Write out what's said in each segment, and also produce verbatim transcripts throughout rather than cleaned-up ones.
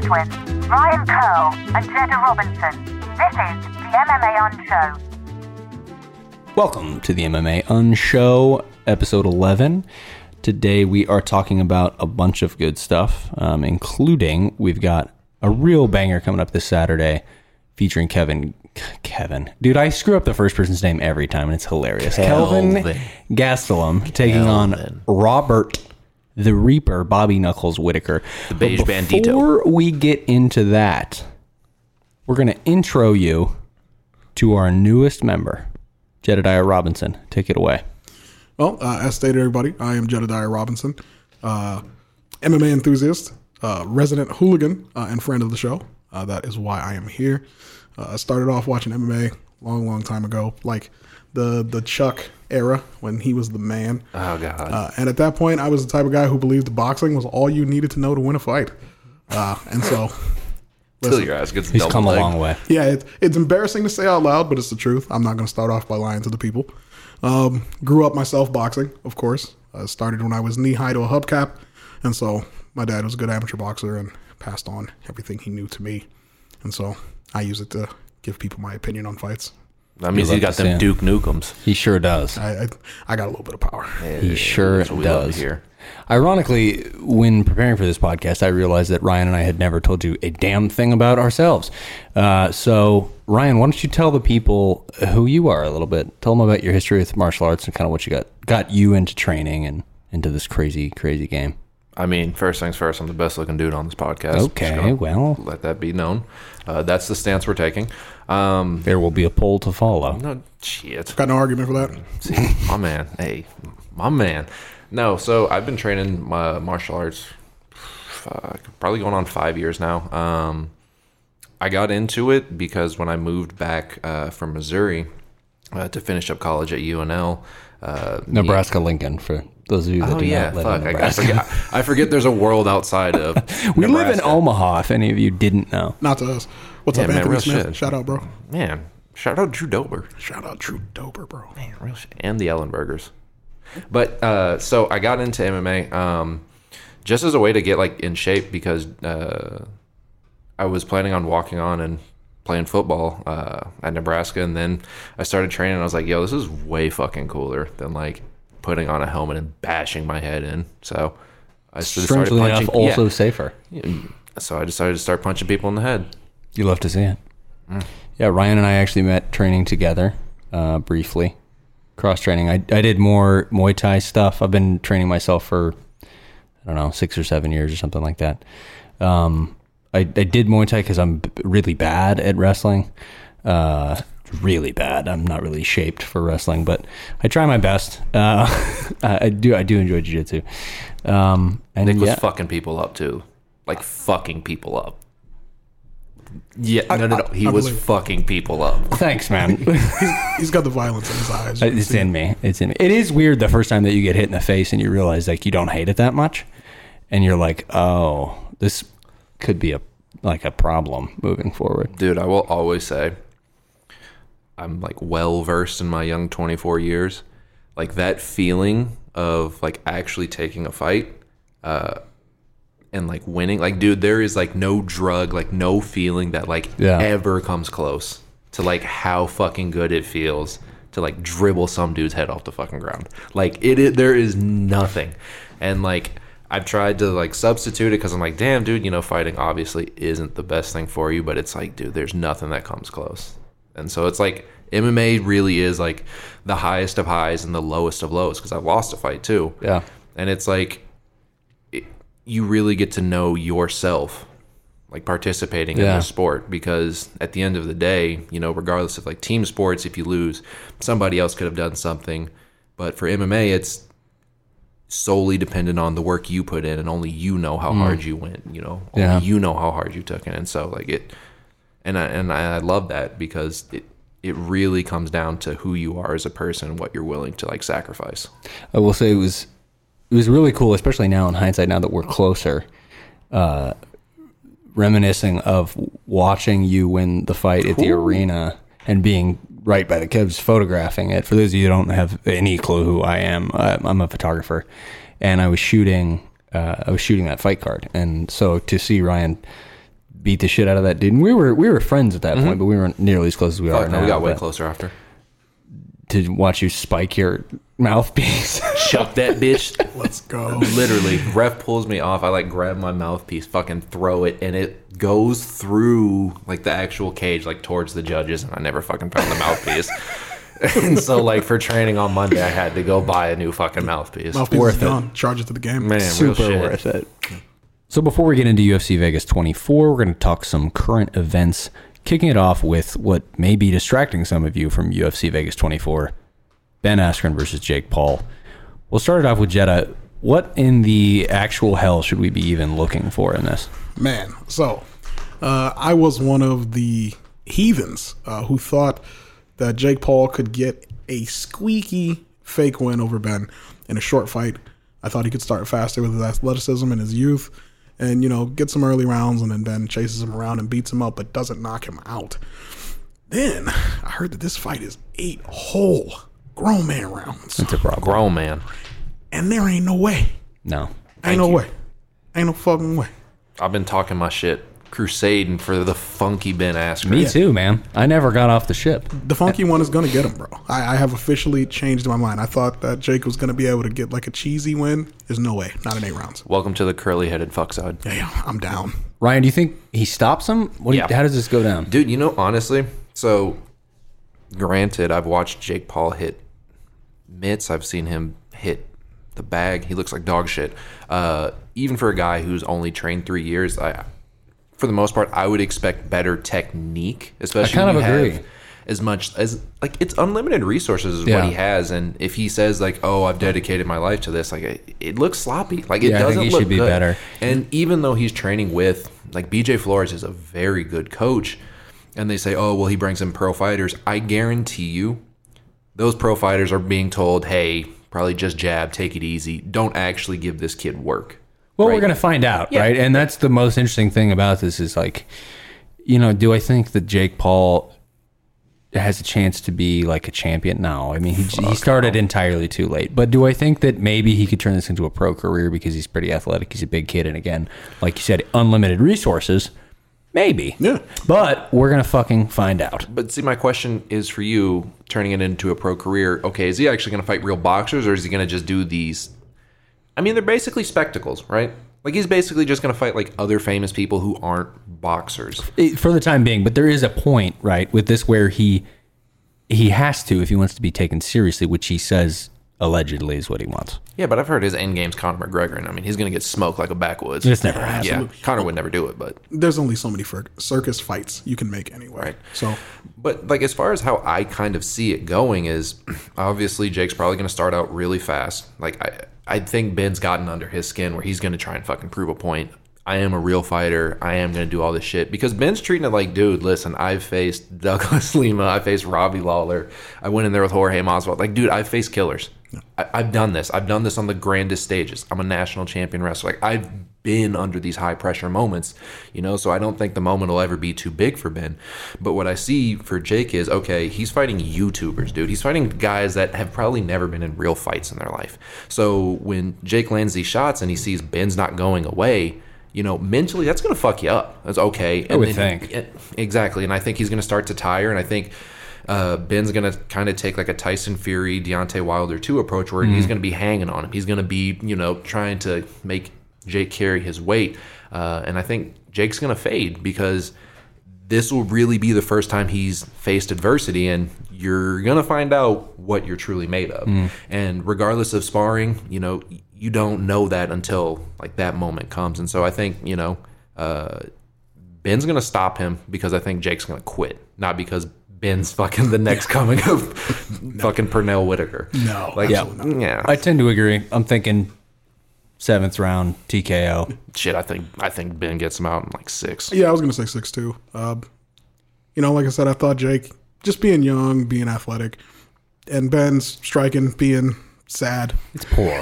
stood with Ryan Pearl and Jetta Robinson. This is the M M A Unshow. Welcome to the M M A Unshow, episode eleven. Today we are talking about a bunch of good stuff, um, including we've got a real banger coming up this Saturday featuring Kevin... Kevin. Dude, I screw up the first person's name every time, and it's hilarious. Kelvin, Kelvin Gastelum taking Kelvin. on Robert the Reaper, Bobby Knuckles Whittaker. The beige before bandito. Before we get into that, we're going to intro you to our newest member, Jedediah Robinson. Take it away. Well, uh, as stated, everybody, I am Jedediah Robinson, uh, M M A enthusiast, uh, resident hooligan, uh, and friend of the show. Uh, that is why I am here. I uh, started off watching M M A long, long time ago, like the the Chuck era when he was the man. Oh, God. Uh, and at that point, I was the type of guy who believed boxing was all you needed to know to win a fight. Uh, and so... Listen, your ass gets he's come leg. a long way. Yeah, it, it's embarrassing to say out loud, but it's the truth. I'm not going to start off by lying to the people. Um, grew up myself boxing, of course. I started when I was knee-high to a hubcap. And so my dad was a good amateur boxer and passed on everything he knew to me. And so... I use it to give people my opinion on fights. That means he got them Duke Nukems. He sure does. I, I I got a little bit of power. Yeah, he sure does. Here. Ironically, when preparing for this podcast, I realized that Ryan and I had never told you a damn thing about ourselves. Uh, so, Ryan, why don't you tell the people who you are a little bit? Tell them about your history with martial arts and kind of what you got got you into training and into this crazy, crazy game. I mean, first things first, I'm the best looking dude on this podcast. Okay, well. Let that be known. Uh, that's the stance we're taking. Um, there will be a poll to follow. No, shit. Got no argument for that? See, my man. Hey, my man. No, so I've been training my martial arts fuck, probably going on five years now. Um, I got into it because when I moved back uh, from Missouri uh, to finish up college at U N L. Uh, Nebraska me, Lincoln for... Those of you that oh, do yeah, not live in Nebraska. I, I, forget, I forget there's a world outside of We Nebraska. Live in Omaha, if any of you didn't know. Not to us. What's yeah, up, man, Anthony Smith? Shit. Shout out, bro. Man, shout out Drew Dober. Shout out Drew Dober, bro. Man, real shit. And the Ellenbergers. But, uh, so I got into M M A um, just as a way to get, like, in shape because uh, I was planning on walking on and playing football uh, at Nebraska. And then I started training, and I was like, yo, this is way fucking cooler than, like, putting on a helmet and bashing my head in. So I started punching enough, also yeah. safer. So I decided to start punching people in the head. You love to see it. Mm. Yeah, Ryan and I actually met training together uh, briefly. Cross training. I, I did more Muay Thai stuff. I've been training myself for, I don't know, six or seven years or something like that. Um, I, I did Muay Thai because I'm really bad at wrestling. Uh really bad. I'm not really shaped for wrestling, but I try my best. Uh, I do I do enjoy jiu-jitsu. Um, and Nick was yeah. fucking people up, too. Like, fucking people up. Yeah, I, no, no, no. He I, I was fucking people up. Thanks, man. he's, he's got the violence in his eyes. It's see. in me. It's in me. It is weird the first time that you get hit in the face and you realize, like, you don't hate it that much. And you're like, oh, this could be a like a problem moving forward. Dude, I will always say, I'm like well versed in my young twenty-four years. Like that feeling of like actually taking a fight uh, and like winning. Like, dude, there is like no drug, like no feeling that like yeah. ever comes close to like how fucking good it feels to like dribble some dude's head off the fucking ground. Like it, it there is nothing. And like I've tried to like substitute it because I'm like, damn, dude, you know, fighting obviously isn't the best thing for you, but it's like, dude, there's nothing that comes close. And so it's like M M A really is like the highest of highs and the lowest of lows because I've lost a fight too. Yeah. And it's like it, you really get to know yourself like participating yeah. in the sport because at the end of the day, you know, regardless of like team sports, if you lose, somebody else could have done something. But for M M A, it's solely dependent on the work you put in and only you know how mm. hard you went, you know, only yeah. you know how hard you took it. And so like it... And I, and I love that because it, it really comes down to who you are as a person and what you're willing to like sacrifice. I will say it was it was really cool, especially now in hindsight, now that we're closer, uh, reminiscing of watching you win the fight cool. at the arena and being right by the Cubs photographing it. For those of you who don't have any clue who I am, uh, I'm a photographer, and I was shooting uh, I was shooting that fight card, and so to see Ryan beat the shit out of that dude. And we were we were friends at that mm-hmm. point, but we weren't nearly as close as we Fuck, are now. We got way closer after. To watch you spike your mouthpiece. Chuck that bitch. Let's go. Literally. Ref pulls me off. I like grab my mouthpiece, fucking throw it, and it goes through like the actual cage, like towards the judges, and I never fucking found the mouthpiece. And so like for training on Monday, I had to go buy a new fucking mouthpiece. Mouthpiece worth is gone. It. Charge it to the game. Man, super real shit. Worth it. So before we get into U F C Vegas twenty-four, we're going to talk some current events. Kicking it off with what may be distracting some of you from U F C Vegas twenty-four, Ben Askren versus Jake Paul. We'll start it off with Jetta. What in the actual hell should we be even looking for in this? Man, so uh, I was one of the heathens uh, who thought that Jake Paul could get a squeaky fake win over Ben in a short fight. I thought he could start faster with his athleticism and his youth. And, you know, get some early rounds, and then Ben chases him around and beats him up, but doesn't knock him out. Then I heard that this fight is eight whole grown man rounds. That's a problem. Grown man. And there ain't no way. No. Ain't no way. Ain't no fucking way. I've been talking my shit, crusading for the funky Ben Askren. Me too, man. I never got off the ship. The funky one is going to get him, bro. I, I have officially changed my mind. I thought that Jake was going to be able to get like a cheesy win. There's no way. Not in eight rounds. Welcome to the curly-headed fuck side. Yeah, I'm down. Ryan, do you think he stops him? What yeah. do you, how does this go down? Dude, you know, honestly, so granted, I've watched Jake Paul hit mitts. I've seen him hit the bag. He looks like dog shit. Uh, even for a guy who's only trained three years, I... For the most part, I would expect better technique, especially I kind when of you agree. Have as much as like it's unlimited resources is yeah. what he has. And if he says like, "Oh, I've dedicated my life to this," like it, it looks sloppy. Like it yeah, doesn't I think he look should be good. Better. And even though he's training with like B J Flores is a very good coach, and they say, "Oh, well, he brings in pro fighters." I guarantee you, those pro fighters are being told, "Hey, probably just jab, take it easy. Don't actually give this kid work." Well, right. We're going to find out, yeah. right? And that's the most interesting thing about this is like, you know, do I think that Jake Paul has a chance to be like a champion? No. I mean, he Fuck he started no. entirely too late. But do I think that maybe he could turn this into a pro career because he's pretty athletic? He's a big kid. And again, like you said, unlimited resources. Maybe. Yeah. But we're going to fucking find out. But see, my question is for you, turning it into a pro career. Okay, is he actually going to fight real boxers or is he going to just do these... I mean, they're basically spectacles, right? Like, he's basically just going to fight, like, other famous people who aren't boxers. For the time being, but there is a point, right, with this where he he has to if he wants to be taken seriously, which he says allegedly is what he wants. Yeah, but I've heard his end game's Conor McGregor, and I mean, he's going to get smoked like a backwoods. It's never happened. Yeah, Conor would never do it, but... There's only so many circus fights you can make anyway. Right. So, but, like, as far as how I kind of see it going is, obviously, Jake's probably going to start out really fast. Like, I... I think Ben's gotten under his skin where he's going to try and fucking prove a point. I am a real fighter. I am going to do all this shit. Because Ben's treating it like, dude, listen, I've faced Douglas Lima. I faced Robbie Lawler. I went in there with Jorge Masvidal. Like, dude, I've faced killers. Yeah. I, I've done this. I've done this on the grandest stages. I'm a national champion wrestler. Like, I've been under these high-pressure moments, you know, so I don't think the moment will ever be too big for Ben. But what I see for Jake is, okay, he's fighting YouTubers, dude. He's fighting guys that have probably never been in real fights in their life. So when Jake lands these shots and he sees Ben's not going away, you know, mentally, that's going to fuck you up. That's okay. And I would then, think. Exactly. And I think he's going to start to tire. And I think uh, Ben's going to kind of take like a Tyson Fury, Deontay Wilder two approach where mm. he's going to be hanging on him. He's going to be, you know, trying to make Jake carry his weight. Uh, and I think Jake's going to fade because this will really be the first time he's faced adversity. And you're going to find out what you're truly made of. Mm. And regardless of sparring, you know, you don't know that until like that moment comes. And so I think, you know, uh, Ben's going to stop him because I think Jake's going to quit. Not because Ben's fucking the next coming of no. fucking Pernell Whitaker. No. Like, yeah. yeah. I tend to agree. I'm thinking seventh round T K O. Shit, I think I think Ben gets him out in like six. Yeah, I was going to say six too. Uh, you know, like I said, I thought Jake, just being young, being athletic, and Ben's striking, being... sad. It's poor.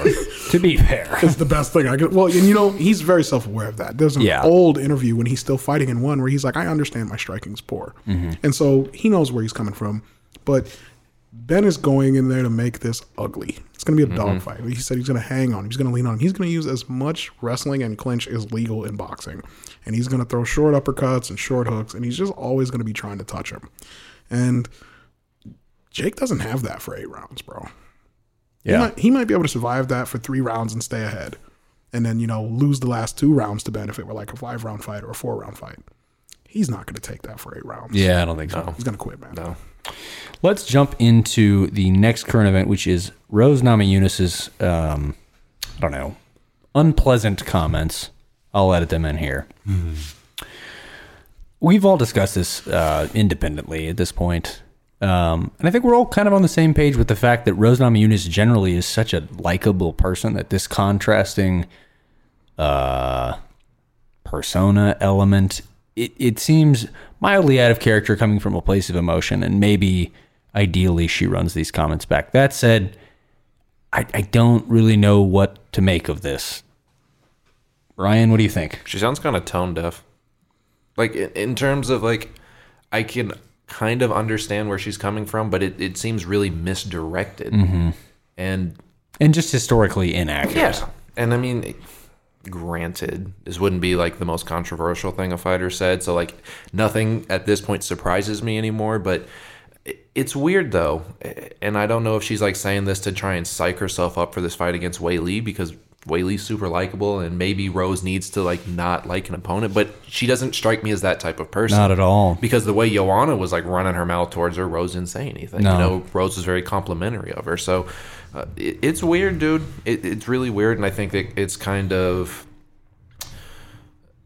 To be fair. It's the best thing I could. Well, and you know, he's very self-aware of that. There's an yeah. old interview when he's still fighting in one where he's like, I understand my striking's poor. Mm-hmm. And so he knows where he's coming from. But Ben is going in there to make this ugly. It's going to be a mm-hmm. dogfight. He said he's going to hang on. He's going to lean on. He's going to use as much wrestling and clinch as legal in boxing. And he's going to throw short uppercuts and short hooks. And he's just always going to be trying to touch him. And Jake doesn't have that for eight rounds, bro. Yeah. He might, he might be able to survive that for three rounds and stay ahead. And then, you know, lose the last two rounds to Ben if it were like a five-round fight or a four-round fight. He's not going to take that for eight rounds. Yeah, I don't think so. He's going to quit, man. No. Let's jump into the next current event, which is Rose Namajunas' um, I don't know, unpleasant comments. I'll edit them in here. Mm-hmm. We've all discussed this uh, independently at this point. Um, and I think we're all kind of on the same page with the fact that Rose Namajunas generally is such a likable person that this contrasting uh, persona element, it, it seems mildly out of character coming from a place of emotion, and maybe ideally she runs these comments back. That said, I, I don't really know what to make of this. Ryan, what do you think? She sounds kind of tone deaf. Like in, in terms of like, I can kind of understand where she's coming from, but it, it seems really misdirected. Mm-hmm. And and just historically inaccurate. Yeah. And I mean, granted, this wouldn't be like the most controversial thing a fighter said, so like nothing at this point surprises me anymore, but it's weird though. And I don't know if she's like saying this to try and psych herself up for this fight against Weili, because Weili's super likable, and maybe Rose needs to like not like an opponent, but she doesn't strike me as that type of person. Not at all. Because the way Joanna was like running her mouth towards her, Rose didn't say anything. No. You know, Rose was very complimentary of her. So uh, it, it's weird, dude. It, it's really weird, and I think that it's kind of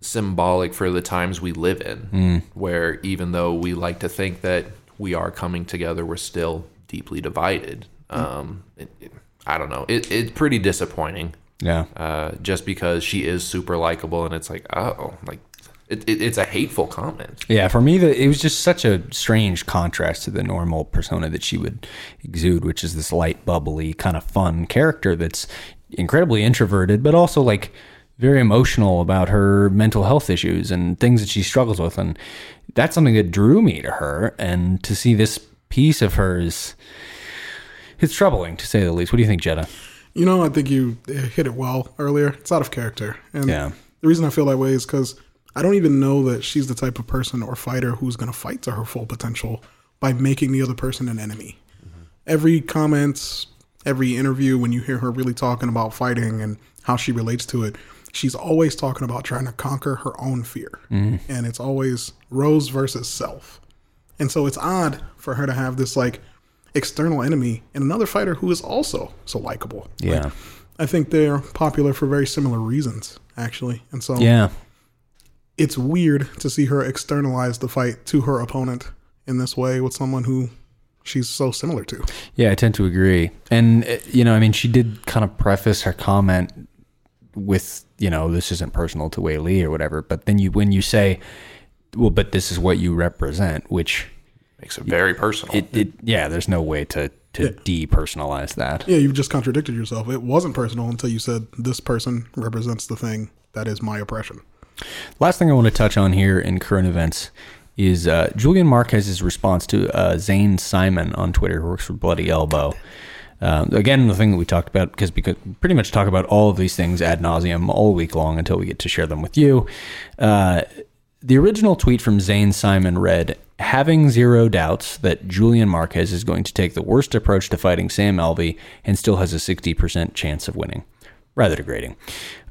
symbolic for the times we live in, mm. where even though we like to think that we are coming together, we're still deeply divided. Mm. Um, it, it, I don't know. It, it's pretty disappointing. Yeah. Uh, just because she is super likable, and it's like, oh, like it, it, it's a hateful comment. Yeah. For me, the, it was just such a strange contrast to the normal persona that she would exude, which is this light, bubbly, kind of fun character that's incredibly introverted, but also like very emotional about her mental health issues and things that she struggles with. And that's something that drew me to her. And to see this piece of hers, it's troubling, to say the least. What do you think, Jetta? You know, I think you hit it well earlier. It's out of character. And yeah. the reason I feel that way is because I don't even know that she's the type of person or fighter who's going to fight to her full potential by making the other person an enemy. Mm-hmm. Every comment, every interview, when you hear her really talking about fighting and how she relates to it, she's always talking about trying to conquer her own fear. Mm-hmm. And it's always Rose versus self. And so it's odd for her to have this, like, external enemy and another fighter who is also so likable. Yeah. Like, I think they're popular for very similar reasons, actually. And so yeah, it's weird to see her externalize the fight to her opponent in this way with someone who she's so similar to. Yeah, I tend to agree. And, you know, I mean, she did kind of preface her comment with, you know, this isn't personal to Weili or whatever. But then you, when you say, well, but this is what you represent, which makes it very personal. It, it, yeah, there's no way to, to yeah. depersonalize that. Yeah, you've just contradicted yourself. It wasn't personal until you said this person represents the thing that is my oppression. Last thing I want to touch on here in current events is uh, Julian Marquez's response to uh, Zane Simon on Twitter, who works for Bloody Elbow. Um, again, the thing that we talked about, because we could pretty much talk about all of these things ad nauseum all week long until we get to share them with you. Uh, the original tweet from Zane Simon read, having zero doubts that Julian Marquez is going to take the worst approach to fighting Sam Alvey and still has a sixty percent chance of winning. Rather degrading.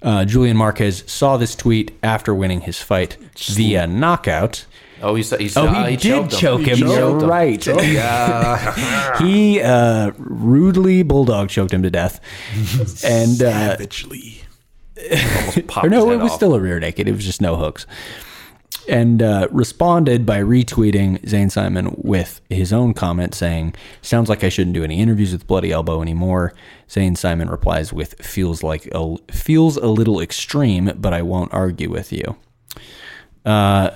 Uh, Julian Marquez saw this tweet after winning his fight via knockout. Oh, he, said, he, said, oh, he, uh, he did choke him. him. You're right. Him. Yeah. He uh, rudely bulldog choked him to death. and uh, savagely. Almost popped or no, it was off. Still a rear naked. It was just no hooks. And uh, responded by retweeting Zane Simon with his own comment saying, sounds like I shouldn't do any interviews with Bloody Elbow anymore. Zane Simon replies with, feels like a, feels a little extreme, but I won't argue with you. Uh,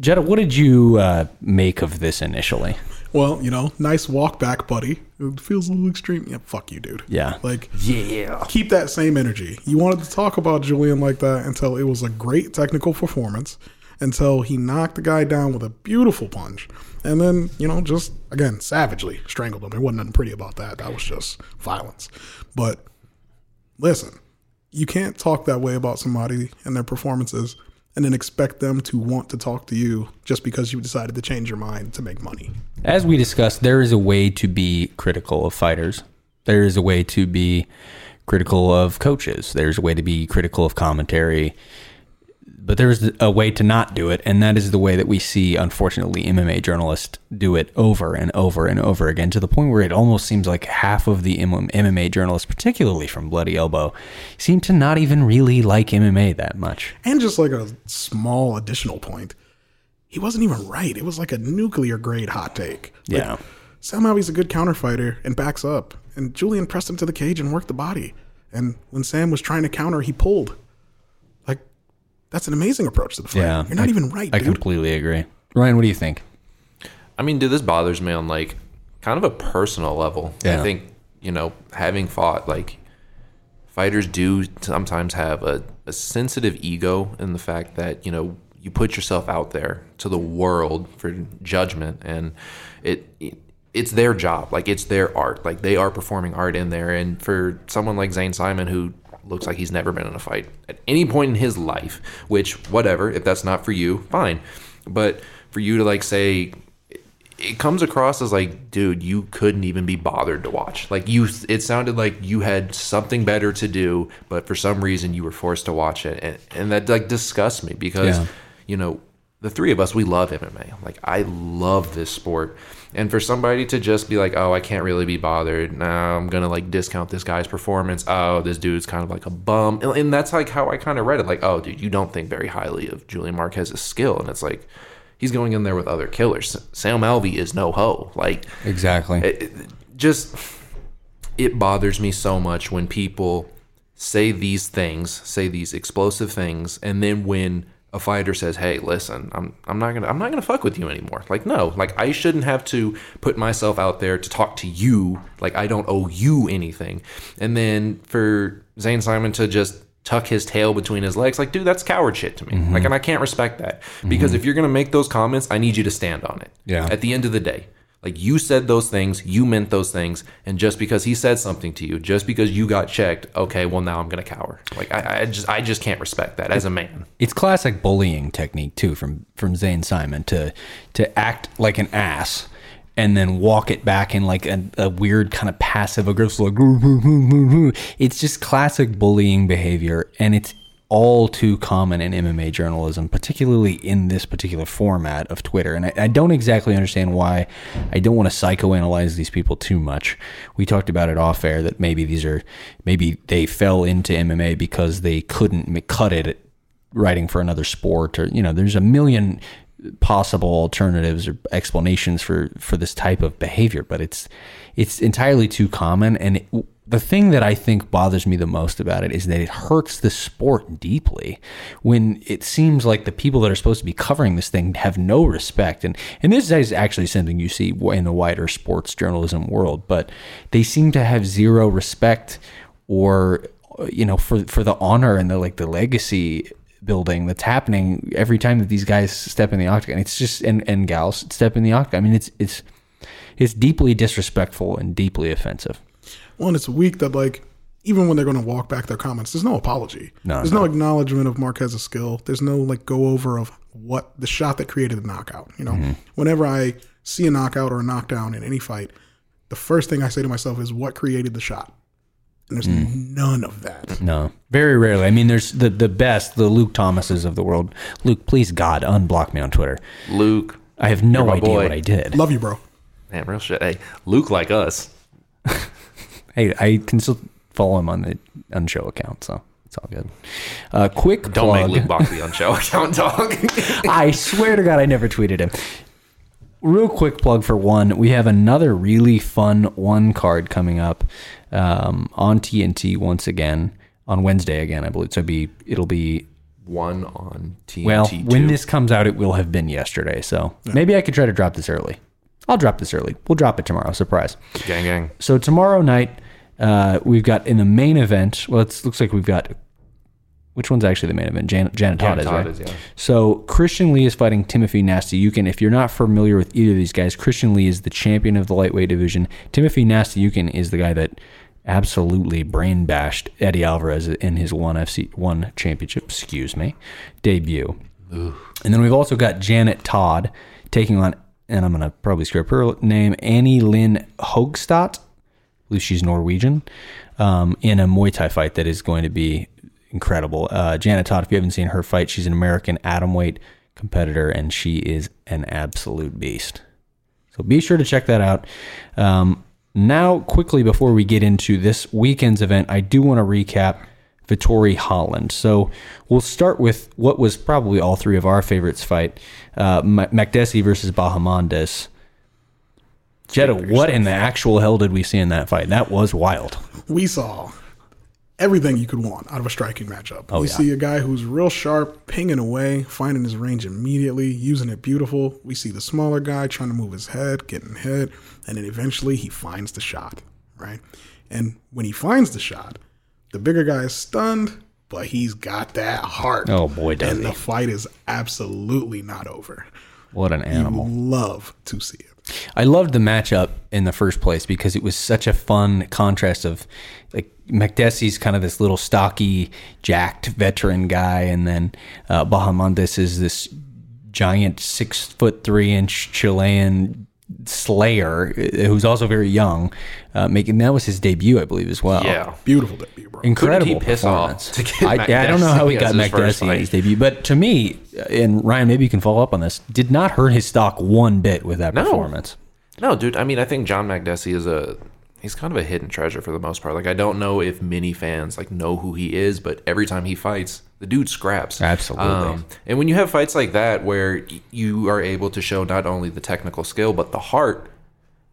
Jetta, what did you uh, make of this initially? Well, you know, nice walk back, buddy. It feels a little extreme. Yeah, fuck you, dude. Yeah. Like, yeah. Keep that same energy. You wanted to talk about Julian like that until it was a great technical performance. until he knocked the guy down with a beautiful punch. And then, you know, just, again, savagely strangled him. There wasn't nothing pretty about that. That was just violence. But listen, you can't talk that way about somebody and their performances and then expect them to want to talk to you just because you decided to change your mind to make money. As we discussed, there is a way to be critical of fighters. There is a way to be critical of coaches. There's a way to be critical of commentary. But there's a way to not do it, and that is the way that we see, unfortunately, M M A journalists do it over and over and over again, to the point where it almost seems like half of the M M A journalists, particularly from Bloody Elbow, seem to not even really like M M A that much. And just like a small additional point, he wasn't even right. It was like a nuclear-grade hot take. Like, yeah. Somehow he's a good counterfighter and backs up, and Julian pressed him to the cage and worked the body. And when Sam was trying to counter, he pulled. That's an amazing approach to the fight. Yeah, You're not I, even right, I dude. completely agree. Ryan, what do you think? I mean, dude, this bothers me on, like, kind of a personal level. Yeah. I think, you know, having fought, like, fighters do sometimes have a, a sensitive ego in the fact that, you know, you put yourself out there to the world for judgment, and it, it it's their job. Like, it's their art. Like, they are performing art in there. And for someone like Zane Simon, who looks like he's never been in a fight at any point in his life, which, whatever, if that's not for you, fine. But for you to, like, say, it comes across as like, dude, you couldn't even be bothered to watch. Like, you, it sounded like you had something better to do, but for some reason you were forced to watch it. And, and that, like, disgusts me because, yeah. you know, the three of us, we love M M A. Like, I love this sport. And for somebody to just be like, oh, I can't really be bothered. No, I'm going to, like, discount this guy's performance. Oh, this dude's kind of like a bum. And, and that's, like, how I kind of read it. Like, oh, dude, you don't think very highly of Julian Marquez's skill. And it's like, he's going in there with other killers. Sam Alvey is no hoe. Like, exactly. It, it, just, it bothers me so much when people say these things, say these explosive things, and then when a fighter says, "Hey, listen, I'm I'm not gonna I'm not gonna fuck with you anymore." Like, no, like, I shouldn't have to put myself out there to talk to you. Like, I don't owe you anything. And then for Zane Simon to just tuck his tail between his legs, like, dude, that's coward shit to me. Mm-hmm. Like, and I can't respect that because mm-hmm. if you're gonna make those comments, I need you to stand on it. Yeah. At the end of the day, like, you said those things, you meant those things, and just because he said something to you, just because you got checked, okay, well, now I'm gonna cower. Like, I, I just, I just can't respect that as a man. It's classic bullying technique too, from from Zane Simon to to act like an ass and then walk it back in, like, a, a weird kind of passive aggressive, like, woo, woo, woo, woo, woo. It's just classic bullying behavior, and it's all too common in M M A journalism, particularly in this particular format of Twitter. And I, I don't exactly understand why. I don't want to psychoanalyze these people too much. We talked about it off air that maybe these are, maybe they fell into M M A because they couldn't cut it at writing for another sport, or, you know, there's a million possible alternatives or explanations for, for this type of behavior, but it's, it's entirely too common. And it, the thing that I think bothers me the most about it is that it hurts the sport deeply when it seems like the people that are supposed to be covering this thing have no respect. And and this is actually something you see in the wider sports journalism world, but they seem to have zero respect or, you know, for, for the honor and the, like, the legacy building that's happening every time that these guys step in the octagon. It's just, and, and gals step in the octagon. I mean, it's, it's, it's deeply disrespectful and deeply offensive. Well, and it's weak that, like, even when they're going to walk back their comments, there's no apology. No, there's no, no acknowledgement of Marquez's skill. There's no, like, go over of what the shot that created the knockout. You know, mm-hmm. whenever I see a knockout or a knockdown in any fight, the first thing I say to myself is, what created the shot? And there's mm. none of that. No, very rarely. I mean, there's the, the best, the Luke Thomases of the world. Luke, please, God, unblock me on Twitter. Luke. I have no idea boy. what I did. Love you, bro. Man, real shit. Hey, Luke like us. Hey, I can still follow him on the Unshow account, so it's all good. Uh, quick Don't plug. Don't make Luke block the Unshow account, dog. I swear to God, I never tweeted him. Real quick plug for one. We have another really fun one card coming up um, on T N T once again, on Wednesday again, I believe. So it'll be, it'll be one on T N T. Well, two. When this comes out, it will have been yesterday, so yeah. Maybe I could try to drop this early. I'll drop this early. We'll drop it tomorrow. Surprise. Gang, gang. So tomorrow night, uh, we've got in the main event, well, it looks like we've got Which one's actually the main event? Jan- Janet Todd, Janet Todd is, right? Is, yeah. So Christian Lee is fighting Timothy Nastyukin. If you're not familiar with either of these guys, Christian Lee is the champion of the lightweight division. Timothy Nastyukin is the guy that absolutely brain bashed Eddie Alvarez in his one F C one championship, excuse me, debut. Ooh. And then we've also got Janet Todd taking on, and I'm going to probably screw up her name, Annie Lynn Hogstad. I believe she's Norwegian, um, in a Muay Thai fight that is going to be incredible. Uh, Janet Todd, if you haven't seen her fight, she's an American atomweight competitor, and she is an absolute beast. So be sure to check that out. Um, now, quickly, before we get into this weekend's event, I do want to recap Vettori Holland. So we'll start with what was probably all three of our favorites fight, uh, Makdessi versus Bahamondes. Jetta, what in the actual hell did we see in that fight? That was wild. We saw everything you could want out of a striking matchup. Oh, we yeah. see a guy who's real sharp, pinging away, finding his range immediately, using it beautiful. We see the smaller guy trying to move his head, getting hit, and then eventually he finds the shot, right? And when he finds the shot, the bigger guy is stunned, but he's got that heart. Oh, boy, does he. And the fight is absolutely not over. What an animal. You love to see it. I loved the matchup in the first place because it was such a fun contrast of like Makdessi's kind of this little stocky, jacked veteran guy, and then uh, Bahamondes is this giant six foot three inch Chilean slayer who's also very young. Uh, making that was his debut, I believe, as well. Yeah, beautiful debut, bro. Incredible he piss performance. Off to get I, I don't know how he got Makdessi in his debut, but to me, and Ryan, maybe you can follow up on this, did not hurt his stock one bit with that no. performance. No, dude. I mean, I think John Makdessi is a he's kind of a hidden treasure for the most part. Like, I don't know if many fans like know who he is, but every time he fights, the dude scraps. Absolutely. Um, and when you have fights like that where you are able to show not only the technical skill but the heart,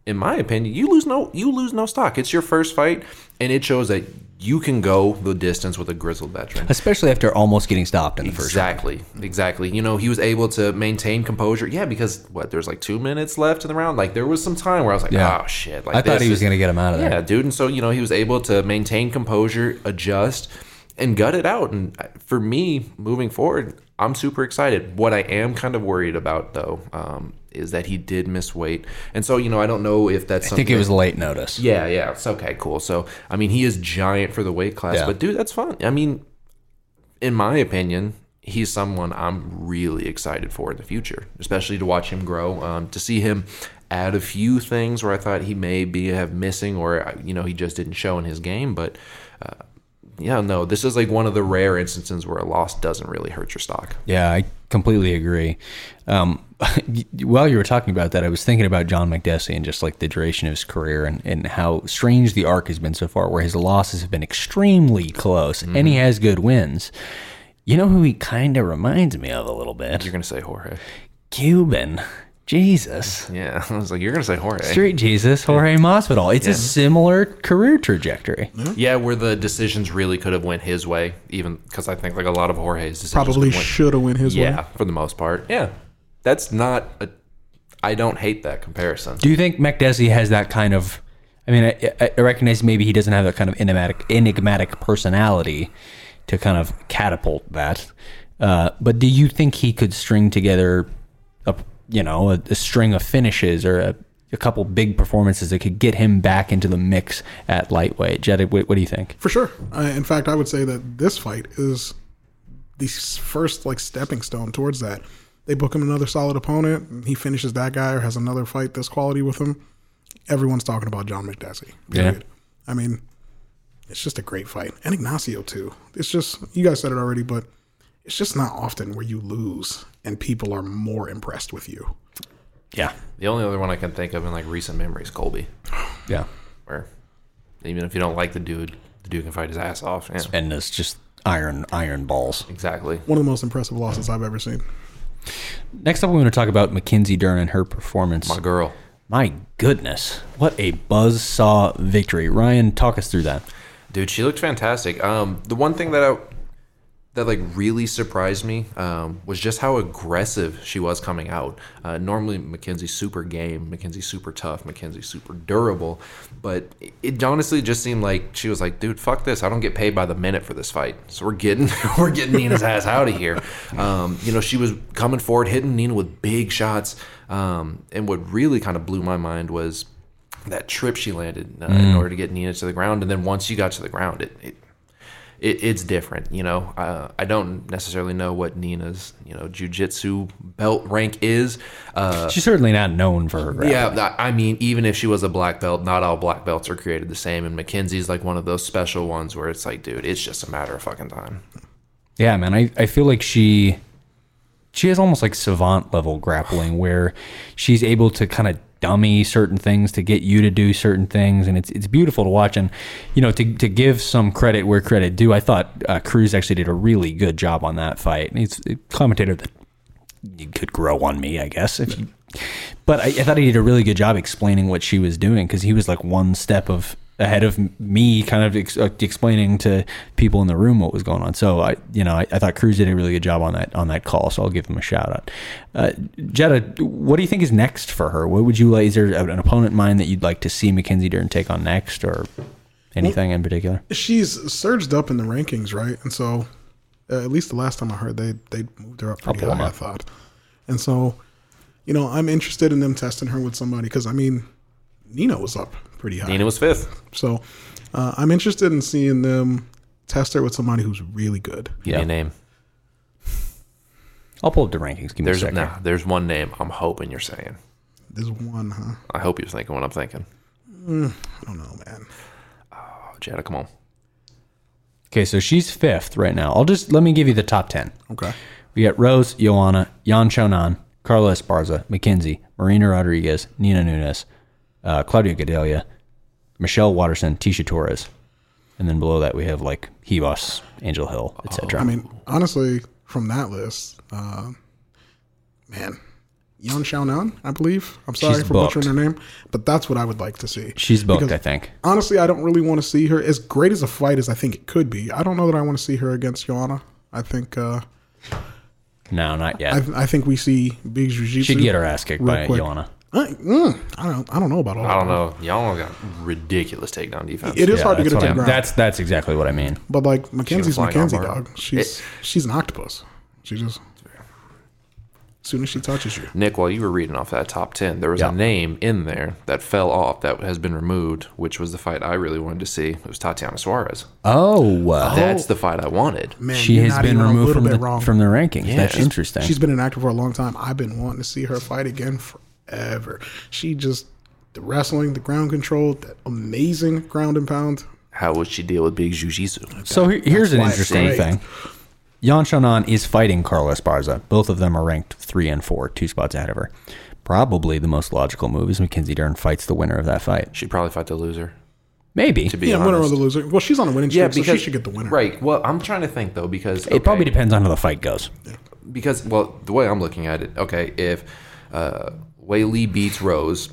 in my opinion, you lose no you lose no stock. It's your first fight, and it shows that you can go the distance with a grizzled veteran. Especially after almost getting stopped in the first round. Exactly, exactly. You know, he was able to maintain composure. Yeah, because, what, there's like two minutes left in the round? Like, there was some time where I was like, yeah. oh, shit. Like, I thought he was going to get him out of there. Yeah, dude. And so, you know, he was able to maintain composure, adjust, and gut it out. And for me, moving forward, I'm super excited. What I am kind of worried about, though, um, is that he did miss weight. And so, you know, I don't know if that's something. I think it was late notice. Yeah, yeah. It's okay, cool. So, I mean, he is giant for the weight class. Yeah. But, dude, that's fun. I mean, in my opinion, he's someone I'm really excited for in the future, especially to watch him grow, um, to see him add a few things where I thought he may be have missing or, you know, he just didn't show in his game. But, uh, yeah, no, this is like one of the rare instances where a loss doesn't really hurt your stock. Yeah, I completely agree. Um, while you were talking about that, I was thinking about John Makdessi and just like the duration of his career and, and how strange the arc has been so far, where his losses have been extremely close, mm-hmm. and he has good wins. You know who he kind of reminds me of a little bit? You're going to say Jorge. Cuban. Jesus. Yeah, I was like, you're going to say Jorge. Straight Jesus, Jorge Masvidal. It's yeah. a similar career trajectory. Mm-hmm. Yeah, where the decisions really could have went his way, even because I think like a lot of Jorge's decisions probably should have went his yeah, way. Yeah, for the most part. Yeah. That's not a I don't hate that comparison. Do you think Makdessi has that kind of I mean, I, I recognize maybe he doesn't have that kind of enigmatic enigmatic personality to kind of catapult that. Uh, but do you think he could string together a you know, a, a string of finishes or a, a couple big performances that could get him back into the mix at lightweight? Jed, what, what do you think? For sure. Uh, in fact, I would say that this fight is the first like stepping stone towards that. They book him another solid opponent, and he finishes that guy or has another fight this quality with him. Everyone's talking about John Makdessi. Yeah. I mean, it's just a great fight. And Ignacio, too. It's just, you guys said it already, but it's just not often where you lose and people are more impressed with you. Yeah. The only other one I can think of in like recent memory is Colby. Yeah. Where even if you don't like the dude, the dude can fight his ass off. Yeah. And it's just iron, iron balls. Exactly. One of the most impressive losses I've ever seen. Next up, we want to talk about Mackenzie Dern and her performance. My girl. My goodness. What a buzzsaw victory. Ryan, talk us through that. Dude, she looked fantastic. Um, the one thing that I... that like really surprised me um, was just how aggressive she was coming out. Uh, normally, Mackenzie's super game, Mackenzie's super tough, Mackenzie's super durable, but it honestly just seemed like she was like, "Dude, fuck this! I don't get paid by the minute for this fight, so we're getting we're getting Nina's ass out of here." Um, you know, she was coming forward, hitting Nina with big shots, um, and what really kind of blew my mind was that trip she landed uh, mm. in order to get Nina to the ground, and then once she got to the ground, it. it It, it's different, you know. Uh, I don't necessarily know what Nina's, you know, jiu-jitsu belt rank is. Uh, She's certainly not known for her. Grappling. Yeah, I mean, even if she was a black belt, not all black belts are created the same. And Mackenzie's like one of those special ones where it's like, dude, it's just a matter of fucking time. Yeah, man. I, I feel like she she has almost like savant level grappling where she's able to kind of dummy certain things to get you to do certain things, and it's it's beautiful to watch. And you know, to to give some credit where credit due, I thought uh, Cruz actually did a really good job on that fight. And he's a commentator that you could grow on me, I guess. If you, but I, I thought he did a really good job explaining what she was doing, because he was like one step of ahead of me, kind of ex- explaining to people in the room what was going on. So I, you know, I, I thought Cruz did a really good job on that on that call. So I'll give him a shout out. Uh, Jetta, what do you think is next for her? What would you like? Is there an opponent in mind that you'd like to see Mackenzie Dern take on next, or anything well, in particular? She's surged up in the rankings, right? And so, uh, at least the last time I heard, they they moved her up pretty high, I thought. And so, you know, I'm interested in them testing her with somebody, because I mean, Nina was up pretty high. Nina was fifth. So uh, I'm interested in seeing them test her with somebody who's really good. Give yeah. me a name. I'll pull up the rankings. Give there's, me a second. Nah, there's one name I'm hoping you're saying. There's one, huh? I hope you're thinking what I'm thinking. Mm, I don't know, man. Oh, Jetta, come on. Okay, so she's fifth right now. I'll just, let me give you the top ten. Okay. We got Rose, Joanna, Yan Xiaonan, Carla Esparza, Mackenzie, Marina Rodriguez, Nina Nunes, Uh, Claudia Gadelia, Michelle Watterson, Tisha Torres, and then below that we have like Hibas, Angel Hill, et cetera. Oh, I mean, honestly, from that list, uh, man, Yan Xiaonan, I believe. I'm sorry She's for booked. butchering her name, but that's what I would like to see. She's booked, because, I think. Honestly, I don't really want to see her. As great as a fight as I think it could be, I don't know that I want to see her against Joanna. I think. Uh, no, not yet. I, th- I think we see big jiu-jitsu. She'd get her ass kicked by quick. Joanna. I, mm, I don't. I don't know about all. I don't know. Y'all got ridiculous takedown defense. It is yeah, hard to get a takedown. I, that's that's exactly what I mean. But like Mackenzie's Mackenzie, dog. She's it, she's an octopus. She just as soon as she touches you. Nick, while you were reading off that top ten, there was yeah. a name in there that fell off that has been removed, which was the fight I really wanted to see. It was Tatiana Suarez. Oh, uh, that's the fight I wanted. Man, she has been removed from the wrong. from the rankings. Yeah, that's she's, interesting. She's been inactive for a long time. I've been wanting to see her fight again for. Ever. She just, the wrestling, the ground control, that amazing ground and pound. How would she deal with big jiu-jitsu? Okay. So here, here's an interesting right. thing. Yan Xiaonan is fighting Carla Esparza. Both of them are ranked three and four, two spots ahead of her. Probably the most logical move is Mackenzie Dern fights the winner of that fight. She'd probably fight the loser. Maybe. To be yeah, honest. winner or the loser. Well, she's on a winning streak, yeah, because, so she should get the winner. Right. Well, I'm trying to think, though, because... Okay, it probably depends on how the fight goes. Because, well, the way I'm looking at it, okay, if... Uh, Weili beats Rose,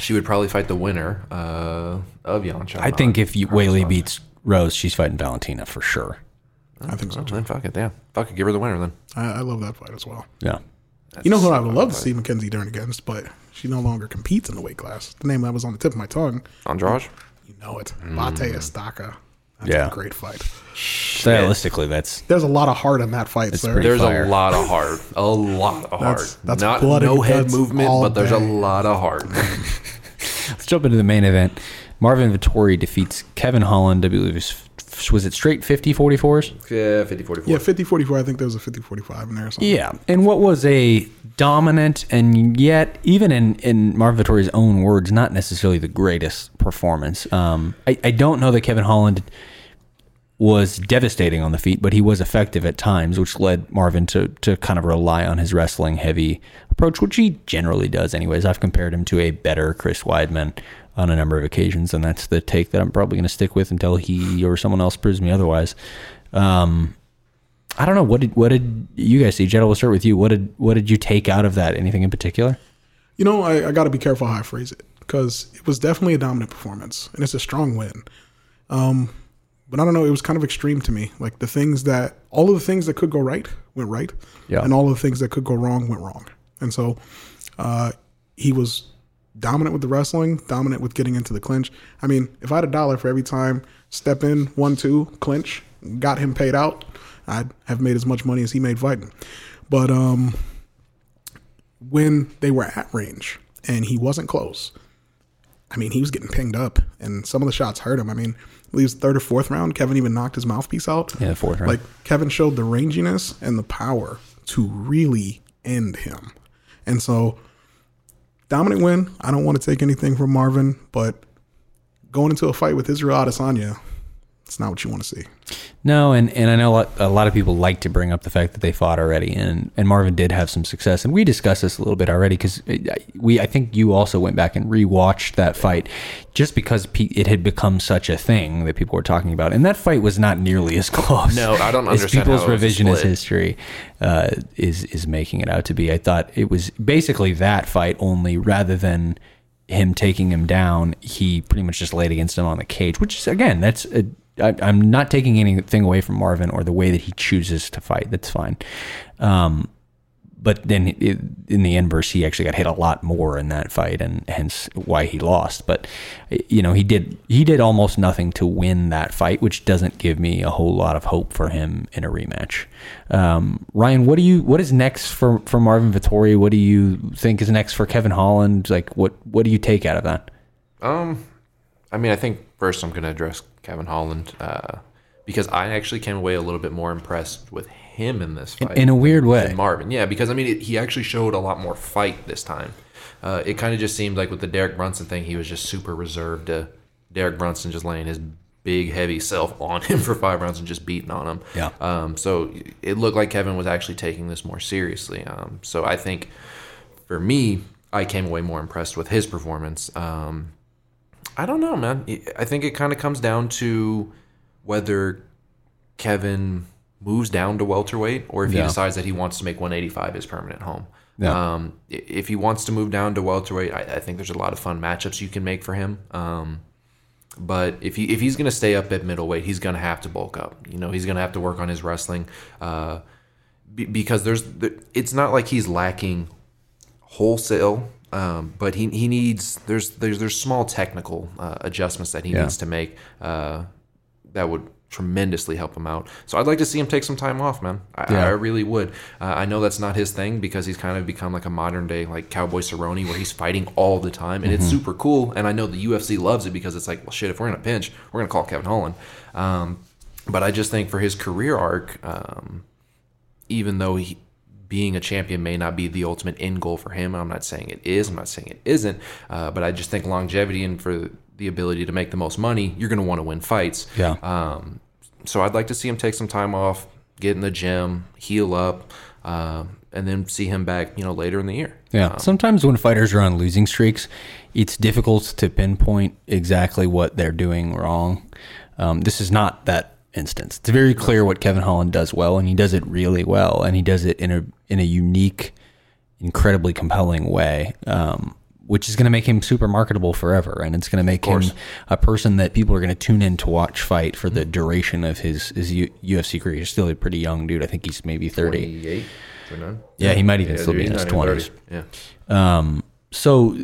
she would probably fight the winner uh, of Yan Xiaonan. I think if you, Weili beats Rose, she's fighting Valentina for sure. I, I think so, too. Then fuck it, yeah. Fuck it, give her the winner, then. I, I love that fight as well. Yeah. That's you know who I would love fight. to see Mackenzie Dern against, but she no longer competes in the weight class. The name that was on the tip of my tongue. Andrade? You know it. Mm. Mate Estaca. That's yeah. a great fight. Stylistically, that's... There's a lot of heart in that fight, sir. There's fire. a lot of heart. A lot of heart. That's, that's Not bloody, no head movement, but there's day. a lot of heart. Let's jump into the main event. Marvin Vettori defeats Kevin Holland. I believe was, was it straight fifty forty-fours? Yeah, fifty forty-four. Yeah, fifty forty-four. I think there was a fifty forty-five in there or something. Yeah, and what was a dominant and yet, even in, in Marvin Vettori's own words, not necessarily the greatest performance. Um, I, I don't know that Kevin Holland... was devastating on the feet, but he was effective at times, which led Marvin to to kind of rely on his wrestling heavy approach, which he generally does anyways. I've compared him to a better Chris Weidman on a number of occasions, and that's the take that I'm probably going to stick with until he or someone else proves me otherwise. Um, I don't know. What did what did you guys see? Jetta, we'll start with you. What did what did you take out of that? Anything in particular? You know, I, I got to be careful how I phrase it, because it was definitely a dominant performance, and it's a strong win. Um But I don't know, it was kind of extreme to me. Like the things that, all of the things that could go right went right. Yeah. And all of the things that could go wrong went wrong. And so uh, he was dominant with the wrestling, dominant with getting into the clinch. I mean, if I had a dollar for every time, step in, one, two, clinch, got him paid out, I'd have made as much money as he made fighting. But um, when they were at range and he wasn't close, I mean, he was getting pinged up and some of the shots hurt him. I mean, at least third or fourth round, Kevin even knocked his mouthpiece out. Yeah, fourth round. Like, Kevin showed the ranginess and the power to really end him. And so, dominant win. I don't want to take anything from Marvin, but going into a fight with Israel Adesanya, it's not what you want to see. No, and, and I know a lot, a lot of people like to bring up the fact that they fought already, and, and Marvin did have some success. And we discussed this a little bit already because we, I think you also went back and rewatched that fight just because it had become such a thing that people were talking about. And that fight was not nearly as close. No, I don't understand as people's revisionist history uh, is is making it out to be. I thought it was basically that fight only, rather than him taking him down, he pretty much just laid against him on the cage, which is, again, that's a I, I'm not taking anything away from Marvin or the way that he chooses to fight. That's fine. Um, but then it, in the inverse, he actually got hit a lot more in that fight, and hence why he lost. But, you know, he did he did almost nothing to win that fight, which doesn't give me a whole lot of hope for him in a rematch. Um, Ryan, what do you what is next for, for Marvin Vettori? What do you think is next for Kevin Holland? Like, what, what do you take out of that? Um, I mean, I think first I'm going to address Kevin Holland, uh, because I actually came away a little bit more impressed with him in this fight. In, in a weird way. Than Marvin, yeah, because, I mean, it, he actually showed a lot more fight this time. Uh, it kind of just seemed like with the Derek Brunson thing, he was just super reserved to Derek Brunson just laying his big, heavy self on him for five rounds and just beating on him. Yeah. Um, so it looked like Kevin was actually taking this more seriously. Um, so I think, for me, I came away more impressed with his performance. Um I don't know, man. I think it kind of comes down to whether Kevin moves down to welterweight or if yeah. he decides that he wants to make one eighty-five his permanent home. Yeah. Um, if he wants to move down to welterweight, I, I think there's a lot of fun matchups you can make for him. Um, but if he if he's going to stay up at middleweight, he's going to have to bulk up. You know, he's going to have to work on his wrestling uh, b- because there's the, it's not like he's lacking wholesale. Um, but he he needs there's there's there's small technical uh, adjustments that he yeah. needs to make uh, that would tremendously help him out. So I'd like to see him take some time off, man. I, yeah. I really would. Uh, I know that's not his thing because he's kind of become like a modern day like Cowboy Cerrone where he's fighting all the time and mm-hmm. it's super cool. And I know the U F C loves it because it's like, well, shit, if we're in a pinch, we're gonna call Kevin Holland. Um, but I just think for his career arc, um, even though he. Being a champion may not be the ultimate end goal for him. I'm not saying it is. I'm not saying it isn't. Uh, but I just think longevity and for the ability to make the most money, you're going to want to win fights. Yeah. Um, so I'd like to see him take some time off, get in the gym, heal up, uh, and then see him back, you know, later in the year. Yeah. Um, Sometimes when fighters are on losing streaks, it's difficult to pinpoint exactly what they're doing wrong. Um, this is not that instance. It's very clear what Kevin Holland does well, and he does it really well, and he does it in a in a unique, incredibly compelling way, um, which is going to make him super marketable forever, and it's going to make him a person that people are going to tune in to watch fight for the duration of his, his U- UFC career. He's still a pretty young dude. I think he's maybe thirty. twenty-eight, twenty-nine? Yeah, he might even yeah, still be in his twenties. Yeah. Um, so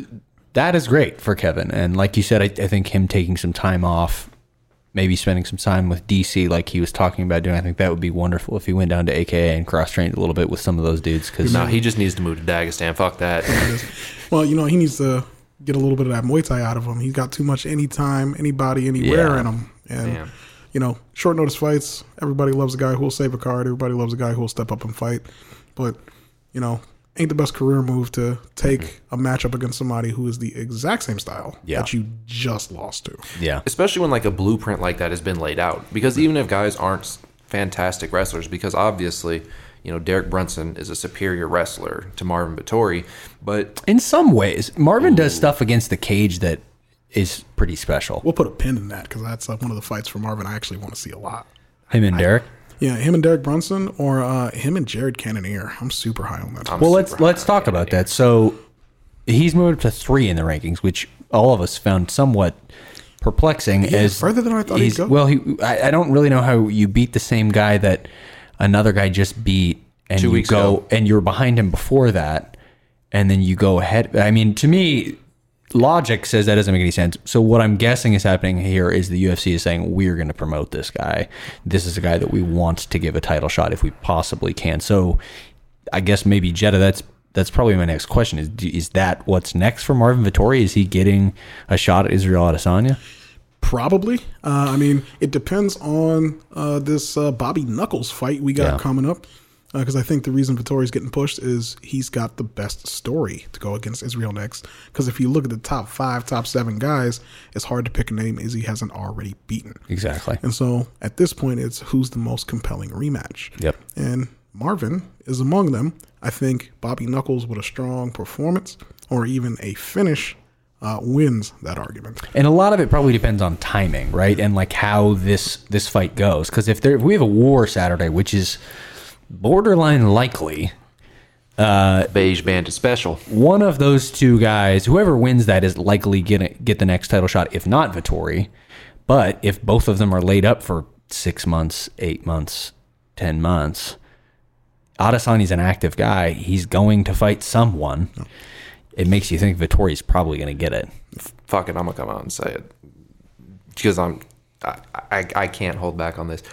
that is great for Kevin, and like you said, I, I think him taking some time off, maybe spending some time with D C like he was talking about doing. I think that would be wonderful if he went down to A K A and cross-trained a little bit with some of those dudes. Cause no, he just needs to move to Dagestan. Fuck that. Well, you know, he needs to get a little bit of that Muay Thai out of him. He's got too much anytime, anybody, anywhere yeah. in him. And, Damn. you know, short notice fights, everybody loves a guy who will save a card. Everybody loves a guy who will step up and fight. But, you know, ain't the best career move to take mm-hmm. a matchup against somebody who is the exact same style yeah. that you just lost to. Yeah. Especially when like a blueprint like that has been laid out. Because even if guys aren't fantastic wrestlers, because obviously, you know, Derek Brunson is a superior wrestler to Marvin Vettori, but in some ways, Marvin ooh. does stuff against the cage that is pretty special. We'll put a pin in that because that's like one of the fights for Marvin I actually want to see a lot. Him and I, Derek? Yeah, him and Derek Brunson, or uh, him and Jared Cannonier. I'm super high on that. I'm well, let's let's talk about Cannonier. that. So he's moved up to three in the rankings, which all of us found somewhat perplexing. Yeah, as further than I thought he'd go. Well, he, I, I don't really know how you beat the same guy that another guy just beat, and Two you weeks go ago. and you're behind him before that, and then you go ahead. I mean, to me, logic says that doesn't make any sense. So what I'm guessing is happening here is the U F C is saying, we're going to promote this guy. This is a guy that we want to give a title shot if we possibly can. So I guess maybe Jetta, that's that's probably my next question. Is is that what's next for Marvin Vettori? Is he getting a shot at Israel Adesanya? Probably. Uh, I mean, it depends on uh, this uh, Bobby Knuckles fight we got yeah. coming up. Because uh, I think the reason Vittori's getting pushed is he's got the best story to go against Israel next. Because if you look at the top five, top seven guys, it's hard to pick a name Izzy hasn't already beaten. Exactly. And so at this point, it's who's the most compelling rematch. Yep. And Marvin is among them. I think Bobby Knuckles with a strong performance or even a finish uh, wins that argument. And a lot of it probably depends on timing, right? And like how this this fight goes. Because if, there, if we have a war Saturday, which is borderline likely, uh, Beige Bandit special, one of those two guys, whoever wins that is likely gonna get the next title shot, if not Vettori. But if both of them are laid up for six months, eight months, ten months, Adesanya's an active guy. He's going to fight someone. Oh. It makes you think Vittori's probably going to get it. Fuck it, I'm gonna come out and say it because I'm, I, I, I can't hold back on this.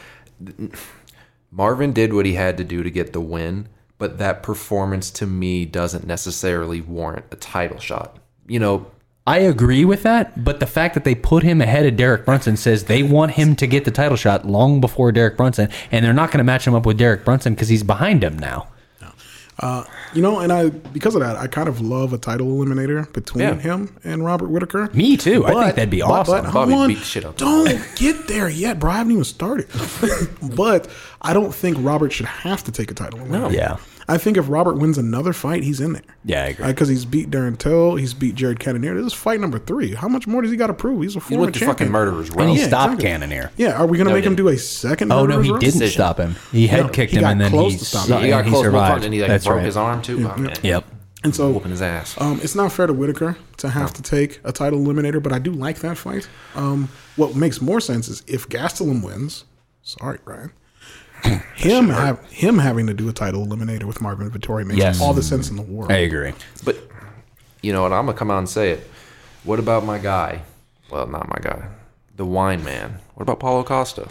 Marvin did what he had to do to get the win, but that performance to me doesn't necessarily warrant a title shot. You know, I agree with that, but the fact that they put him ahead of Derek Brunson says they want him to get the title shot long before Derek Brunson, and they're not going to match him up with Derek Brunson because he's behind him now. No. Uh, you know, and I because of that, I kind of love a title eliminator between yeah. him and Robert Whittaker. Me too. But, I think that'd be awesome. But, but, on, beat shit up. Don't get there yet, bro. I haven't even started. But I don't think Robert should have to take a title eliminator. No. Yeah. I think if Robert wins another fight, he's in there. Yeah, I agree. Because uh, he's beat Darren Till, he's beat Jared Cannonier. This is fight number three. How much more does he got to prove? He's a former champion. He went to fucking murderers' row. And he yeah, stopped exactly. Cannonier. Yeah, are we going to no, make him do a second murderers' row? Oh, no, he row? didn't stop him. He head no, kicked he him, and then he, stopped he got close to survived. And he like, broke right. his arm, too. Yeah. Oh, yeah. Yep. And so, whooping his ass. Um, it's not fair to Whittaker to have no. to take a title eliminator, but I do like that fight. Um, what makes more sense is if Gastelum wins, sorry, Ryan, Him, have, him having to do a title eliminator with Marvin Vettori makes yes. all the sense in the world. I agree. But, you know, and I'm going to come out and say it. What about my guy? Well, not my guy. The wine man. What about Paulo Costa?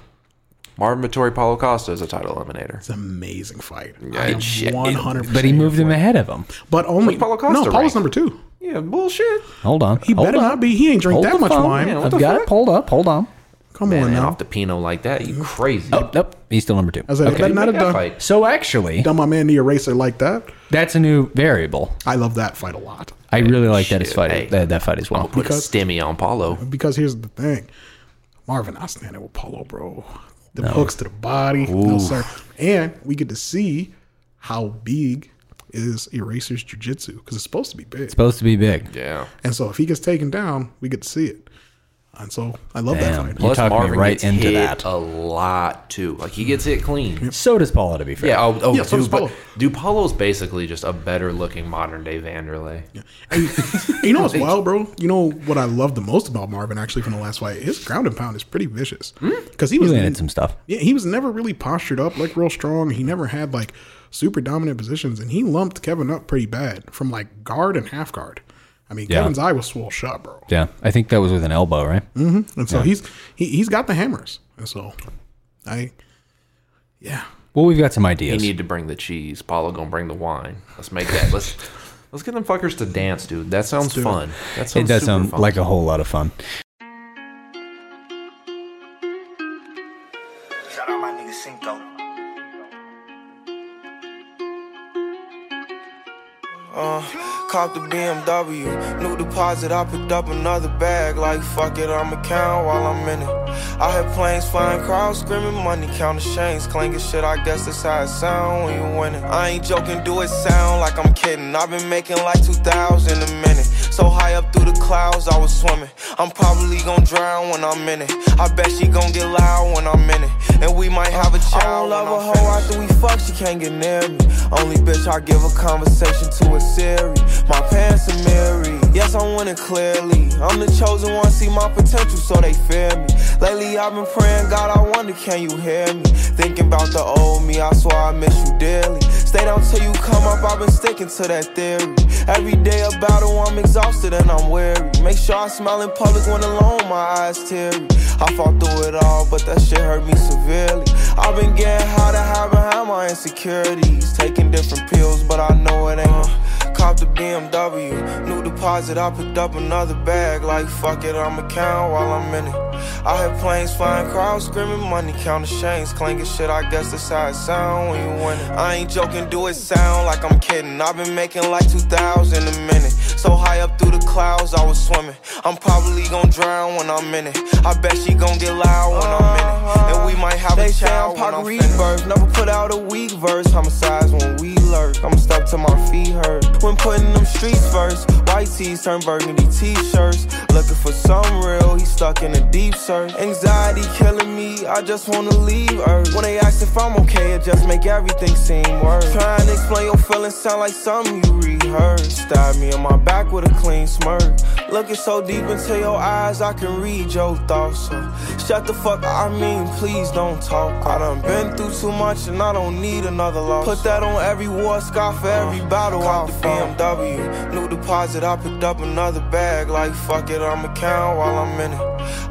Marvin Vettori, Paulo Costa is a title eliminator. It's an amazing fight. Yeah, one hundred percent. But he moved him ahead of him. But only Paulo Costa. No, Paulo's number two. Yeah, bullshit. Hold on. He Hold better on. not be. He ain't drink Hold that much phone. wine. Man, I've got fuck? it pulled up. Hold on. Come Man, on now. Off the Pino like that, you crazy. Oh, nope. He's still number two. I said, okay. that, not a dumb, fight. So actually, done my man the eraser like that. That's a new variable. I love that fight a lot. I really like Shit. that as fight. Hey, that, that fight as well. I'll put because, a stimmy on Paulo. Because here's the thing, Marvin, I stand there with Paulo, bro. The no. hooks to the body, no, sir. And we get to see how big is Eraser's jiu-jitsu because it's supposed to be big. It's supposed to be big. Yeah. And so if he gets taken down, we get to see it. And so I love Damn. that fight. Plus, Plus Marvin right gets into hit that. a lot, too. Like, he gets hit clean. Yep. So does Paulo, to be fair. Yeah, oh, oh yeah, so does Paulo. Dude, Paulo's basically just a better-looking modern-day Vanderlei. Yeah. And, and you know what's wild, bro? You know what I love the most about Marvin, actually, from the last fight? His ground and pound is pretty vicious. Because he was in some stuff. Yeah, he was never really postured up, like, real strong. He never had, like, super dominant positions. And he lumped Kevin up pretty bad from, like, guard and half guard. I mean, yeah. Kevin's eye was swole shut, bro. Yeah, I think that was with an elbow, right? Mm-hmm. And so yeah. he's he, he's got the hammers. And so, I, yeah. Well, we've got some ideas. You need to bring the cheese. Paulo gonna bring the wine. Let's make that. Let's let's get them fuckers to dance, dude. That sounds fun. That sounds. It does super sound fun. Like a whole lot of fun. Shout out my nigga Cinco. Uh. Cop the B M W, new deposit, I picked up another bag. Like, fuck it, I'ma count while I'm in it. I had planes flying, crowds screaming, money counting, chains clanking, shit, I guess that's how it sound when you winning. I ain't joking, do it sound like I'm kidding. I've been making like two thousand a minute. So high up through the clouds, I was swimming. I'm probably gonna drown when I'm in it. I bet she gonna get loud when I'm in it. And we might have a child. I don't love a hoe after we fuck, she can't get near me. Only bitch I give a conversation to a Siri. My pants are married. Yes, I'm doing it clearly. I'm the chosen one, see my potential, so they fear me. Lately I've been praying, God, I wonder, can you hear me? Thinking about the old me, I swear I miss you dearly. Stay down till you come up, I've been sticking to that theory. Every day a battle, I'm exhausted and I'm weary. Make sure I smile in public when alone, my eyes teary. I fought through it all, but that shit hurt me severely. I've been getting high to hide behind my insecurities. Taking different pills, but I know it ain't uh, Cop the B M W, new deposit, I picked up another bag. Like fuck it, I'ma count while I'm in it. I hear planes flying, crowds screaming, money counting, chains clanking, shit, I guess that's how it sound when you win it. I ain't joking, do it sound like I'm kidding. I've been making like two thousand a minute. So high up through the clouds, I was swimming. I'm probably gon' drown when I'm in it. I bet she gon' get loud when I'm in it. And we might have they a child when I'm rebirth. Never put out a weak verse. Homicides when we lurk. I'm stuck till my feet hurt. When putting them streets first, white tees turn burgundy t-shirts. Looking for some real, he stuck in a deep search. Anxiety killing me, I just wanna leave Earth. When they ask if I'm okay, it just make everything seem worse. Trying to explain your feelings sound like something you rehearse. Stab me in my back with a clean smirk. Looking so deep into your eyes, I can read your thoughts. So shut the fuck up, I mean, please don't talk. I done been through too much and I don't need another loss. Put that on every war scar for every battle I'll fight. B M W, new deposit, I picked up another bag. Like fuck it, I'ma count while I'm in it.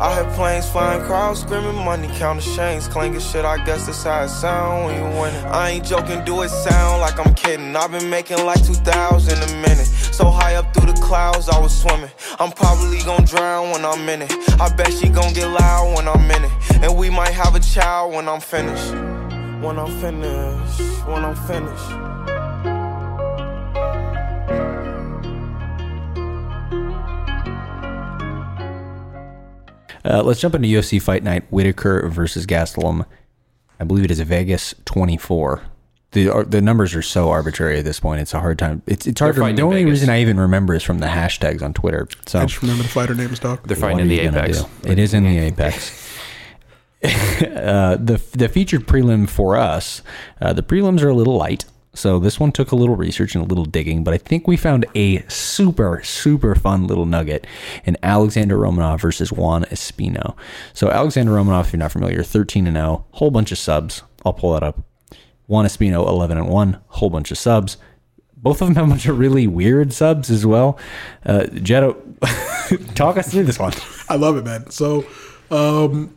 I hear planes flying, crowds screaming, money counting, chains clanking, shit, I guess that's how it sound when you win it. I ain't joking, do it sound like I'm kidding. I've been making like two thousand a minute. So high up through the clouds, I was swimming. I'm probably gon' drown when I'm in it. I bet she gon' get loud when I'm in it. And we might have a child when I'm finished. When I'm finished, when I'm finished. Uh, let's jump into U F C Fight Night, Whittaker versus Gastelum. I believe it is a Vegas twenty-four. The the numbers are so arbitrary at this point. It's a hard time. It's it's hard. To, the only Vegas. reason I even remember is from the hashtags on Twitter. So I just remember the fighter names, Doc. They're fighting in the Apex. It is in the Apex. uh, the the featured prelim for us. Uh, the prelims are a little light, so this one took a little research and a little digging. But I think we found a super super fun little nugget in Alexander Romanov versus Juan Espino. So Alexander Romanov, if you're not familiar, thirteen and zero, whole bunch of subs. I'll pull that up. Juan Espino, eleven and one, whole bunch of subs. Both of them have a bunch of really weird subs as well. Uh, Jetta, talk us through this one. I love it, man. So um,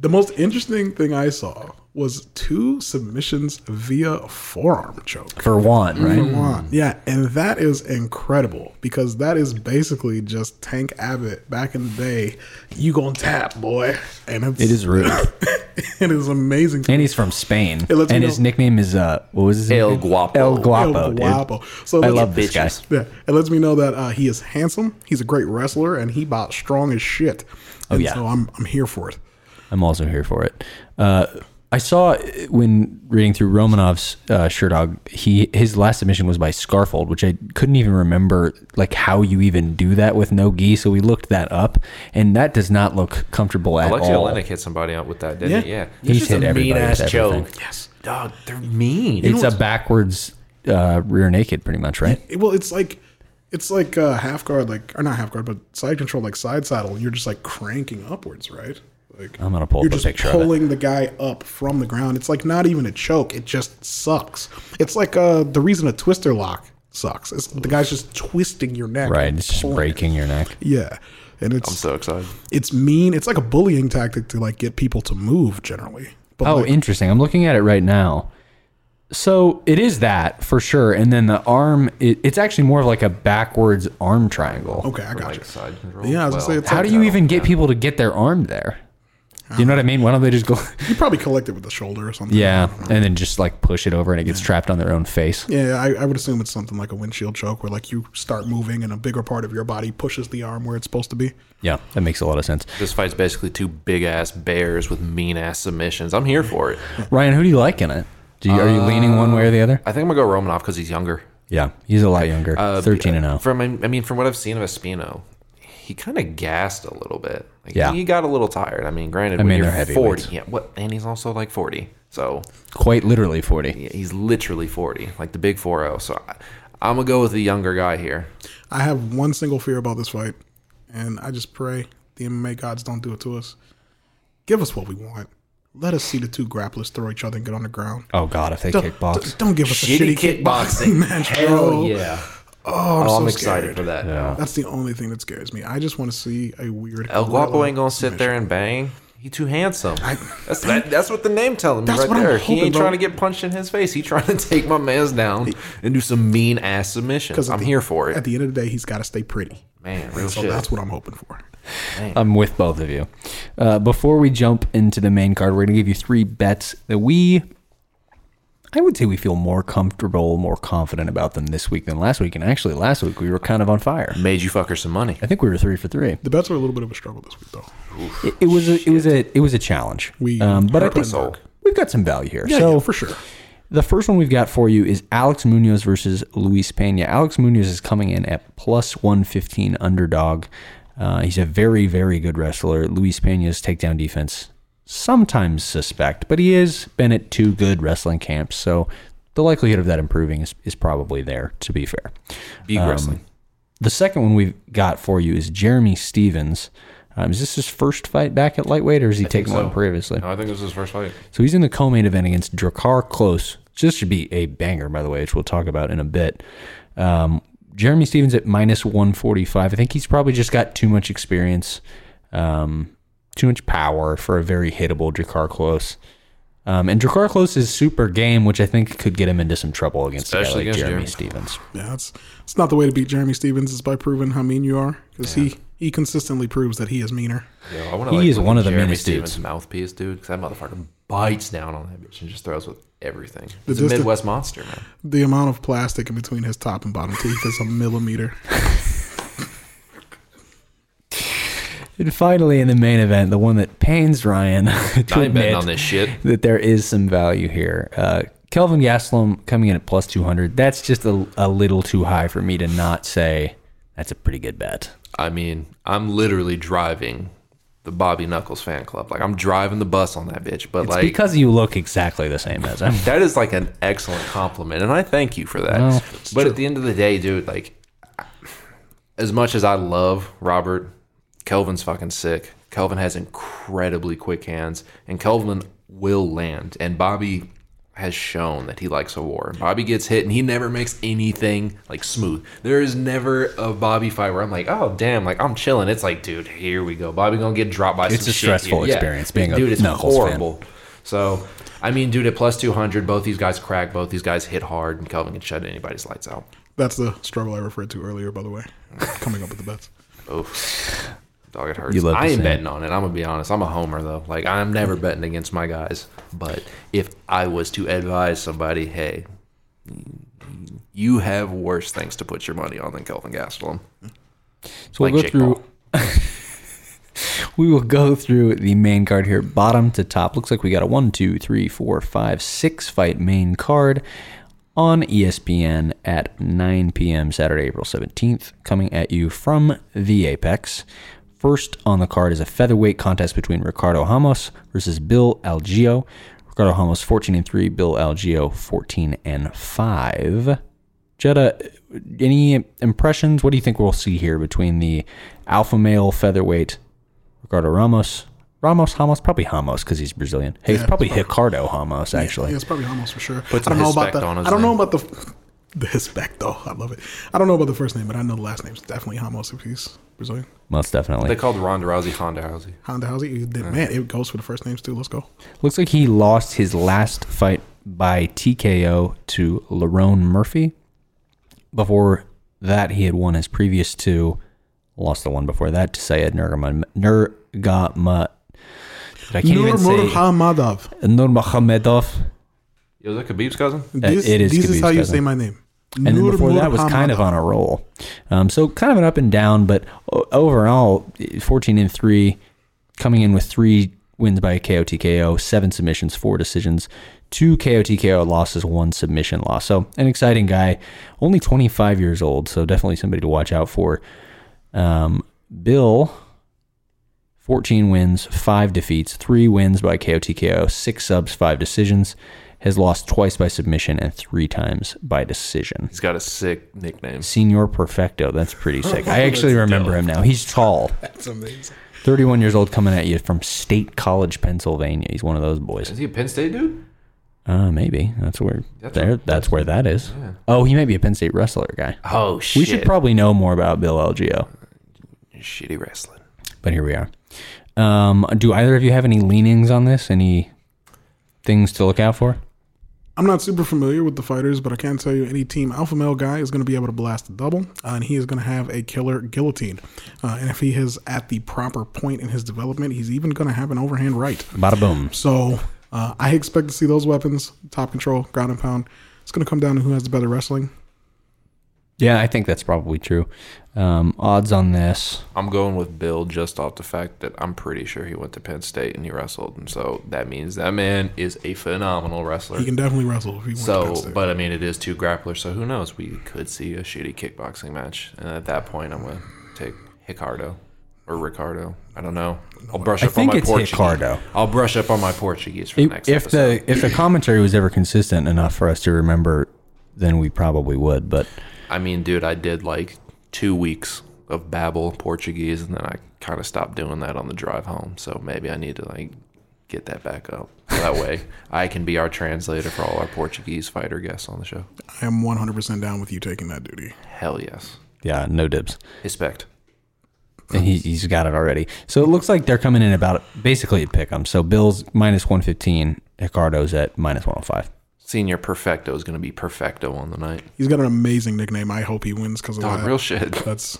the most interesting thing I saw was two submissions via forearm choke. For Juan, right? For Juan, yeah. And that is incredible because that is basically just Tank Abbott back in the day. You gonna tap, boy. And it's, it is rude. It is amazing. And he's from Spain. And know. his nickname is, uh, what was his El name? Guapo. El Guapo. El Guapo. So I love this guy. Yeah. It lets me know that uh, he is handsome. He's a great wrestler and he about strong as shit. Oh, and yeah. So I'm, I'm here for it. I'm also here for it. Uh, I saw when reading through Romanov's uh, Sherdog, he his last submission was by Scarfold, which I couldn't even remember like how you even do that with no gi. So we looked that up, and that does not look comfortable at Alexei all. Olenek hit somebody out with that, didn't he? Yeah, yeah. he's hit a everybody. Mean ass choke. Yes, dog, they're mean. It's a backwards uh, rear naked, pretty much, right? It, well, it's like. It's like uh, half guard, like or not half guard, but side control, like side saddle. You're just like cranking upwards, right? Like, I'm gonna pull you're up a just picture pulling of it. The guy up from the ground. It's like not even a choke. It just sucks. It's like uh, the reason a twister lock sucks. It's, the guy's just twisting your neck. Right, it's just breaking your neck. Yeah, and it's I'm so excited. It's mean. It's like a bullying tactic to like get people to move generally. But oh, like, interesting. I'm looking at it right now. So it is that for sure, and then the arm. It, it's actually more of like a backwards arm triangle. Okay, I got like you. Side control. Yeah, I was well, gonna say. It's how like, do you even get people to get their arm there? You know what I mean? Why don't they just go... You probably collect it with the shoulder or something. Yeah, and then just like push it over and it gets yeah. trapped on their own face. Yeah, I, I would assume it's something like a windshield choke where like you start moving and a bigger part of your body pushes the arm where it's supposed to be. Yeah, that makes a lot of sense. This fight's basically two big-ass bears with mean-ass submissions. I'm here for it. Ryan, who do you like in it? Do you, are you uh, leaning one way or the other? I think I'm going to go Romanov because he's younger. Yeah, he's a lot younger. Uh, thirteen and oh. From, I mean, from what I've seen of Espino... He kind of gassed a little bit. Like, yeah. He got a little tired. I mean, granted, I mean, when you're forty. Yeah, what, and he's also like forty. So Quite literally forty. He's literally forty, like the big four oh. So I, I'm going to go with the younger guy here. I have one single fear about this fight, and I just pray the M M A gods don't do it to us. Give us what we want. Let us see the two grapplers throw each other and get on the ground. Oh, God, if they don't, kickbox. Don't give us shitty a shitty kickboxing match, bro. Hell yeah. Oh, I'm, oh, so I'm excited for that. Yeah. That's the only thing that scares me. I just want to see a weird... El Guapo ain't going to sit there and bang. He too handsome. I, that's that, that's what the name tells him that's right what there. I'm hoping, he ain't bro. trying to get punched in his face. He trying to take my man's down and do some mean ass submissions. I'm the, here for it. At the end of the day, he's got to stay pretty, man. Real so shit. That's what I'm hoping for. Man. I'm with both of you. Uh, before we jump into the main card, we're gonna give you three bets that we, I would say, we feel more comfortable, more confident about them this week than last week. And actually, last week we were kind of on fire. Made you fucker some money. I think we were three for three. The bets were a little bit of a struggle this week, though. Oof, it, it was a, it was a it was a challenge. We um, but I think we've got some value here. Yeah, so yeah, for sure. The first one we've got for you is Alex Munoz versus Luis Peña. Alex Munoz is coming in at plus one fifteen underdog. Uh, he's a very very good wrestler. Luis Peña's takedown defense, sometimes suspect, but he has been at two good wrestling camps, so the likelihood of that improving is, is probably there, to be fair. Big um, wrestling. The second one we've got for you is Jeremy Stevens. Um, is this his first fight back at lightweight, or has he I taken so. one previously? No, I think it was his first fight. So he's in the co-main event against Drakkar Klose. This should be a banger, by the way, which we'll talk about in a bit. Um, Jeremy Stevens at minus one forty-five. I think he's probably just got too much experience. Um... Too much power for a very hittable Drakkar Klose. Um, and Drakkar Klose is super game, which I think could get him into some trouble against a guy like Jeremy, Jeremy Stevens. Yeah, it's, it's not the way to beat Jeremy Stevens is by proving how mean you are, because yeah. he, he consistently proves that he is meaner. Yo, I wanna, he like, is one of the Jeremy meanest Stevens dudes. Mouthpiece, dude, because that motherfucker bites down on that bitch and just throws with everything. It's the, a Midwest the, monster, man. The amount of plastic in between his top and bottom teeth is a millimeter. And finally, in the main event, the one that pains Ryan to admit on this shit. that there is some value here. Uh, Kelvin Gastelum coming in at plus two hundred. That's just a, a little too high for me to not say that's a pretty good bet. I mean, I'm literally driving the Bobby Knuckles fan club. Like, I'm driving the bus on that bitch. But it's like, because you look exactly the same as him. That is like an excellent compliment, and I thank you for that. No, but true. At the end of the day, dude, like, as much as I love Robert, Kelvin's fucking sick. Kelvin has incredibly quick hands, and Kelvin will land. And Bobby has shown that he likes a war. Bobby gets hit, and he never makes anything, like, smooth. There is never a Bobby fight where I'm like, oh, damn, like, I'm chilling. It's like, dude, here we go. Bobby gonna get dropped by it's some shit. It's a stressful yeah. experience being dude, a it's Knuckles horrible. Fan. So, I mean, dude, at plus two hundred, both these guys crack, both these guys hit hard, and Kelvin can shut anybody's lights out. That's the struggle I referred to earlier, by the way, coming up with the bets. Oof. Dog, it hurts. I ain't betting on it. I'm going to be honest. I'm a homer, though. Like, I'm never betting against my guys. But if I was to advise somebody, hey, you have worse things to put your money on than Kelvin Gastelum. So we'll go through... We will go through the main card here, bottom to top. Looks like we got a one, two, three, four, five, six fight main card on E S P N at nine p.m. Saturday, April seventeenth, coming at you from the Apex. First on the card is a featherweight contest between Ricardo Ramos versus Bill Algeo. Ricardo Ramos fourteen and three, Bill Algeo fourteen and five. Jetta, any impressions? What do you think we'll see here between the alpha male featherweight Ricardo Ramos? Ramos, Ramos, probably Ramos because he's Brazilian. Hey, yeah, it's probably, it's probably Ricardo Ramos, actually. Yeah, it's probably Ramos for sure. Puts I don't know about that. I don't name. know about the the Hispec though. I love it. I don't know about the first name, but I know the last name's definitely Ramos if he's Brazilian. Most definitely. They called Ronda Rousey Honda Rousey. Honda Rousey? Man, yeah. It goes for the first names, too. Let's go. Looks like he lost his last fight by T K O to Lerone Murphy. Before that, he had won his previous two. Lost the one before that to Sayed Nurmagomedov. Nurmagomedov. I can't Nur even say... Nurmagomedov. Nurmagomedov. Is that Khabib's cousin? This, uh, it is This Khabib's is how you cousin. Say my name. And then before that was kind of on a roll. Um, so kind of an up and down, but overall, fourteen and three, coming in with three wins by K O T K O, seven submissions, four decisions, two K O T K O losses, one submission loss. So an exciting guy, only twenty-five years old, so definitely somebody to watch out for. Um, Bill, fourteen wins, five defeats, three wins by K O T K O, six subs, five decisions. has lost twice by submission and three times by decision. He's got a sick nickname. Senor Perfecto. That's pretty sick. I actually remember dope. him now. He's tall. That's amazing. thirty-one years old, coming at you from State College, Pennsylvania. He's one of those boys. Is he a Penn State dude? Uh, maybe. That's where that's, there, what, that's where that is. Yeah. Oh, he may be a Penn State wrestler guy. Oh, shit. We should probably know more about Bill Algeo. Shitty wrestling. But here we are. Um, do either of you have any leanings on this? Any things to look out for? I'm not super familiar with the fighters, but I can tell you any Team Alpha Male guy is going to be able to blast a double, uh, and he is going to have a killer guillotine. Uh, and if he is at the proper point in his development, he's even going to have an overhand right. Bada boom. So uh, I expect to see those weapons, top control, ground and pound. It's going to come down to who has the better wrestling. Yeah, I think that's probably true. Um, odds on this. I'm going with Bill just off the fact that I'm pretty sure he went to Penn State and he wrestled. And so that means that man is a phenomenal wrestler. He can definitely wrestle if he went so, to Penn State. But, I mean, it is two grapplers, so who knows? We could see a shitty kickboxing match. And at that point, I'm going to take Ricardo or Ricardo. I don't know. I'll brush I up on my Portuguese. Ricardo. I'll brush up on my Portuguese for the next if episode. The, if the commentary was ever consistent enough for us to remember, then we probably would, but... I mean, dude, I did like two weeks of babble Portuguese, and then I kind of stopped doing that on the drive home. So maybe I need to like get that back up. That way I can be our translator for all our Portuguese fighter guests on the show. I am one hundred percent down with you taking that duty. Hell yes. Yeah, no dibs. Respect. And he, he's got it already. So it looks like they're coming in about basically a pick 'em. So Bill's minus one fifteen, Ricardo's at minus one oh five. Senior Perfecto is going to be Perfecto on the night. He's got an amazing nickname. I hope he wins because of oh, that. Real shit. That's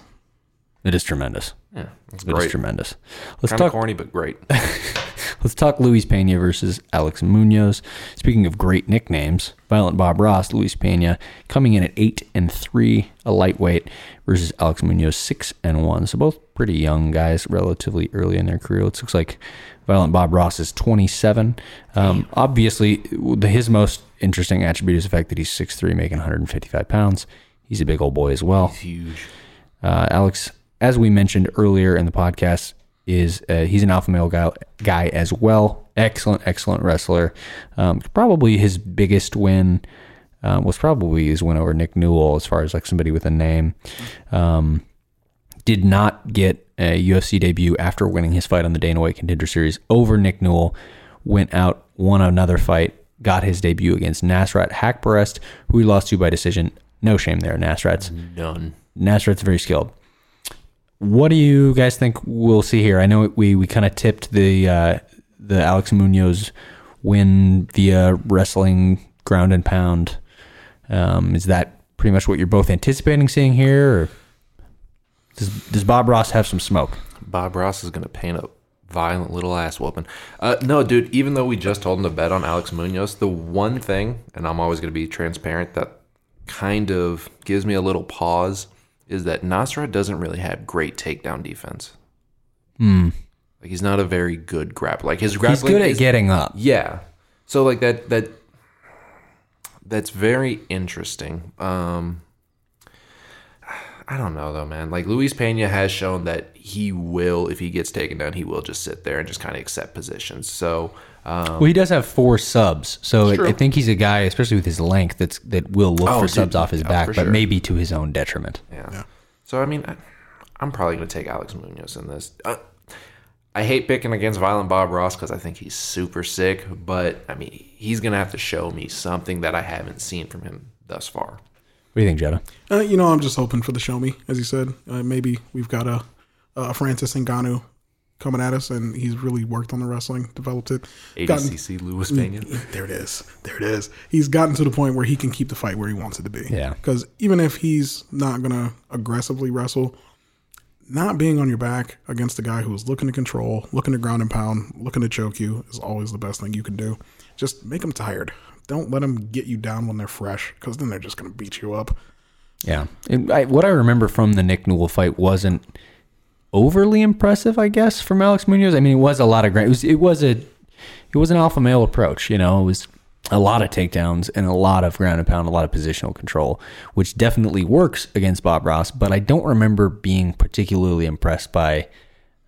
it is tremendous. Yeah, it's it great. Is tremendous. Let's kind talk of corny, but great. Let's talk Luis Peña versus Alex Munoz. Speaking of great nicknames, Violent Bob Ross, Luis Peña coming in at eight and three, a lightweight versus Alex Munoz six and one. So both pretty young guys, relatively early in their career. It looks like Violent Bob Ross is twenty-seven. Um, obviously, the, his most interesting attribute is the fact that he's six foot three, making one hundred fifty-five pounds. He's a big old boy as well. He's huge. Uh, Alex, as we mentioned earlier in the podcast, is uh, he's an alpha male guy, guy as well. Excellent, excellent wrestler. Um, probably his biggest win uh, was probably his win over Nick Newell as far as like somebody with a name. Um, did not get a U F C debut after winning his fight on the Dana White Contender Series over Nick Newell. Went out, won another fight, got his debut against Nasrat Hackbarest, who he lost to by decision. No shame there, Nasrat's. None. Nasrat's very skilled. What do you guys think we'll see here? I know we, we kind of tipped the uh, the Alex Munoz win via wrestling ground and pound. Um, is that pretty much what you're both anticipating seeing here? Or does, does Bob Ross have some smoke? Bob Ross is going to paint up. Violent little ass whooping. Uh, no, dude, even though we just told him to bet on Alex Munoz, the one thing, and I'm always going to be transparent, that kind of gives me a little pause is that Nasrat doesn't really have great takedown defense. Mm. Like, he's not a very good grappler. Like, his grappling, he's good at is, getting up. Yeah. So, like, that that that's very interesting. Um, I don't know, though, man. Like, Luis Peña has shown that he will, if he gets taken down, he will just sit there and just kind of accept positions. So, um, well, he does have four subs. So it, I think he's a guy, especially with his length, that's that will look oh, for dude. subs off his yeah, back, but sure. maybe to his own detriment. Yeah. yeah. So, I mean, I, I'm probably going to take Alex Munoz in this. Uh, I hate picking against Violent Bob Ross because I think he's super sick, but, I mean, he's going to have to show me something that I haven't seen from him thus far. What do you think, Jetta? Uh, you know, I'm just hoping for the show me, as you said. Uh, maybe we've got a, a Francis Ngannou coming at us, and he's really worked on the wrestling, developed it. A D C C Luis Peña. There it is. There it is. He's gotten to the point where he can keep the fight where he wants it to be. Yeah. Because even if he's not going to aggressively wrestle, not being on your back against a guy who is looking to control, looking to ground and pound, looking to choke you is always the best thing you can do. Just make him tired. Don't let them get you down when they're fresh, because then they're just going to beat you up. Yeah. And I, what I remember from the Nick Newell fight wasn't overly impressive, I guess, from Alex Munoz. I mean, it was a lot of ground. It was, it was a, it was an alpha male approach. You know, it was a lot of takedowns and a lot of ground and pound, a lot of positional control, which definitely works against Bob Ross. But I don't remember being particularly impressed by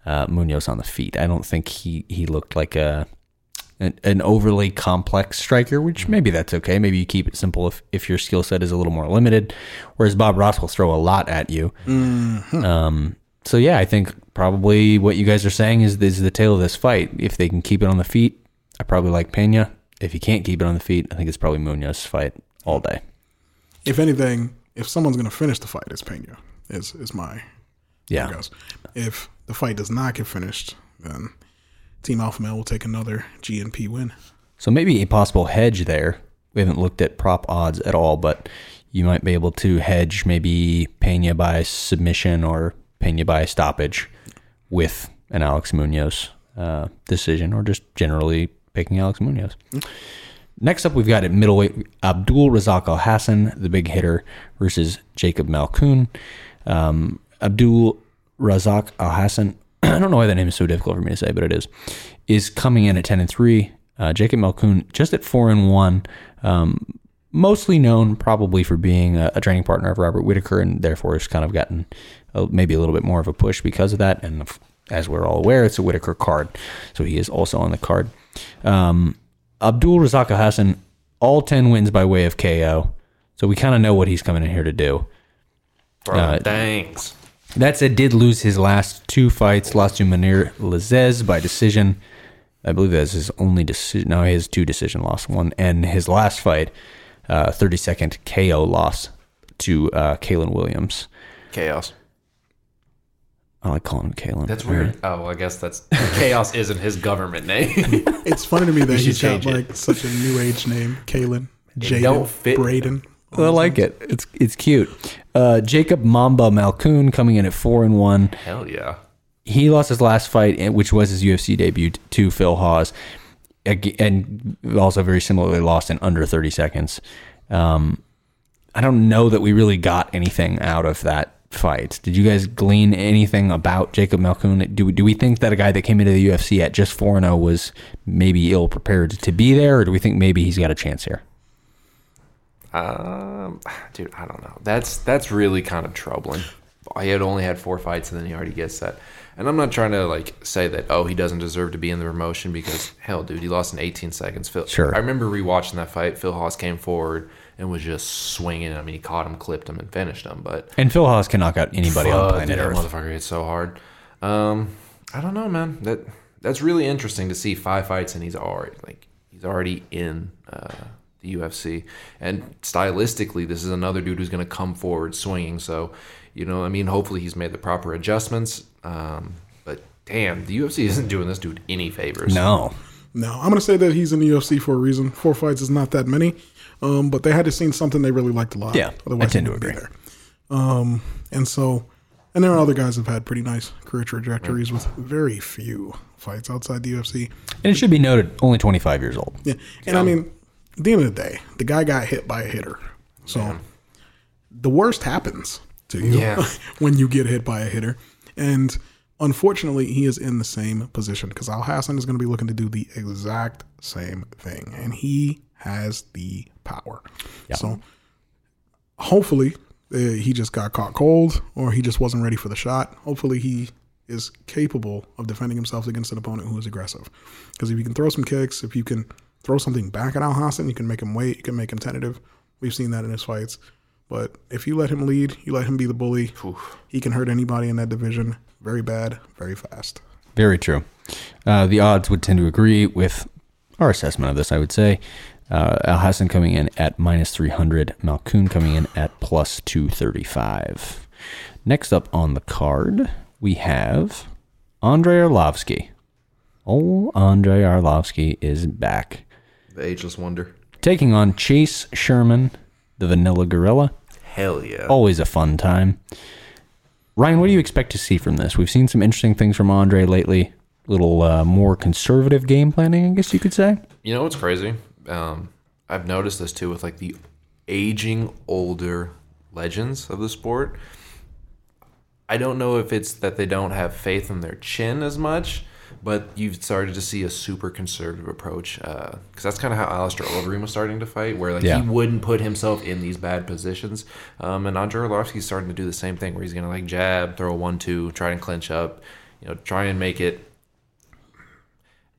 uh, Munoz on the feet. I don't think he, he looked like a an, an overly complex striker, which maybe that's okay. Maybe you keep it simple if, if your skill set is a little more limited, whereas Bob Ross will throw a lot at you. Mm-hmm. Um, so, yeah, I think probably what you guys are saying is, is the tail of this fight. If they can keep it on the feet, I probably like Peña. If he can't keep it on the feet, I think it's probably Munoz's fight all day. If anything, if someone's going to finish the fight, it's Peña, is, is my yeah. guess. If the fight does not get finished, then Team Alpha Male will take another G N P win. So maybe a possible hedge there. We haven't looked at prop odds at all, but you might be able to hedge maybe Peña by submission or Peña by stoppage with an Alex Munoz uh, decision, or just generally picking Alex Munoz. Mm-hmm. Next up, we've got at middleweight Abdul Razak Al Hassan, the big hitter, versus Jacob Malkoun. Um, Abdul Razak Al Hassan, I don't know why that name is so difficult for me to say, but it is, is coming in at ten and three. Uh, Jacob Malkoun just at four and one, um, mostly known probably for being a, a training partner of Robert Whittaker, and therefore has kind of gotten a, maybe a little bit more of a push because of that. And as we're all aware, it's a Whittaker card, so he is also on the card. Um, Abdul Razak Al Hassan, all ten wins by way of K O. So we kind of know what he's coming in here to do. Bro, uh, thanks. That said, did lose his last two fights, lost to Munir Lazez by decision. I believe that's his only decision. No, he has two decision loss. One, and his last fight, uh, thirty-second K O loss to uh, Kalen Williams. Chaos. I like calling him Kalen. That's weird. Right. Oh, well, I guess that's... Chaos isn't his government name. It's funny to me that he's got like, such a new age name. Kalen, Jaden, Braden. I like it. It's it's cute. Uh, Jacob Mamba Malkoun coming in at four and one. Hell yeah. He lost his last fight, which was his U F C debut, to Phil Hawes, and also very similarly lost in under thirty seconds. Um, I don't know that we really got anything out of that fight. Did you guys glean anything about Jacob Malkoun? Do do we think that a guy that came into the U F C at just four and zero was maybe ill prepared to be there, or do we think maybe he's got a chance here? Um, dude, I don't know. That's that's really kind of troubling. He had only had four fights, and then he already gets that. And I'm not trying to like say that oh he doesn't deserve to be in the promotion, because hell, dude, he lost in eighteen seconds. Phil, sure. I remember rewatching that fight. Phil Hawes came forward and was just swinging. I mean, he caught him, clipped him, and finished him. But and Phil Hawes can knock out anybody on planet Earth. That motherfucker hits so hard. Um, I don't know, man. That that's really interesting to see five fights, and he's already like he's already in. Uh, The U F C, and stylistically this is another dude who's going to come forward swinging, so you know I mean hopefully he's made the proper adjustments, um but damn, the U F C isn't doing this dude any favors. No no I'm going to say that he's in the U F C for a reason. Four fights is not that many, um but they had to seen something they really liked a lot. Yeah, otherwise I tend to agree there. um and so and there are other guys who've had pretty nice career trajectories with very few fights outside the U F C, and it should be noted only twenty-five years old. Yeah, and so, I mean, at the end of the day, the guy got hit by a hitter. So yeah. The worst happens to you yeah. when you get hit by a hitter. And unfortunately, he is in the same position, because Al Hassan is going to be looking to do the exact same thing. And he has the power. Yeah. So hopefully uh, he just got caught cold, or he just wasn't ready for the shot. Hopefully he is capable of defending himself against an opponent who is aggressive. Because if you can throw some kicks, if you can... throw something back at Al Hassan, you can make him wait, you can make him tentative. We've seen that in his fights. But if you let him lead, you let him be the bully, oof, he can hurt anybody in that division very bad, very fast. Very true. Uh, the odds would tend to agree with our assessment of this, I would say. Uh, Al Hassan coming in at minus three hundred, Malkoun coming in at plus two thirty-five. Next up on the card, we have Andrei Arlovski. Oh, Andrei Arlovski is back. The ageless wonder. Taking on Chase Sherman, the Vanilla Gorilla. Hell yeah. Always a fun time. Ryan, what do you expect to see from this? We've seen some interesting things from Andre lately. A little uh, more conservative game planning, I guess you could say. You know what's crazy? Um, I've noticed this too with like the aging older legends of the sport. I don't know if it's that they don't have faith in their chin as much, but you've started to see a super conservative approach, because uh, that's kind of how Alistair Overeem was starting to fight, where like yeah. he wouldn't put himself in these bad positions. Um, and Andrei Arlovski's starting to do the same thing, where he's going to like jab, throw a one-two, try and clinch up, you know, try and make it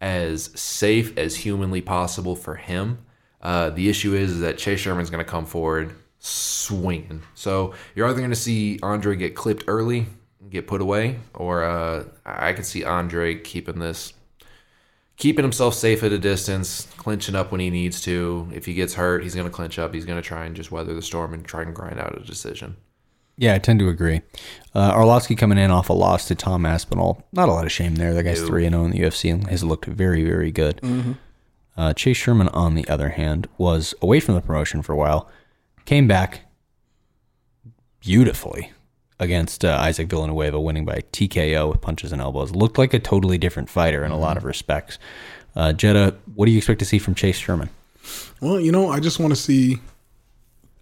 as safe as humanly possible for him. Uh, the issue is, is that Chase Sherman's going to come forward swinging. So you're either going to see Andrei get clipped early, get put away, or uh, I could see Andrei keeping this, keeping himself safe at a distance, clinching up when he needs to. If he gets hurt, he's going to clinch up. He's going to try and just weather the storm and try and grind out a decision. Yeah, I tend to agree. Uh, Arlovski coming in off a loss to Tom Aspinall. Not a lot of shame there. That guy's three and oh in the U F C and has looked very, very good. Mm-hmm. Uh, Chase Sherman, on the other hand, was away from the promotion for a while. Came back beautifully against uh, Isaac Villanueva, winning by T K O with punches and elbows. Looked like a totally different fighter in mm-hmm. a lot of respects. Uh, Jetta, what do you expect to see from Chase Sherman? Well, you know, I just want to see...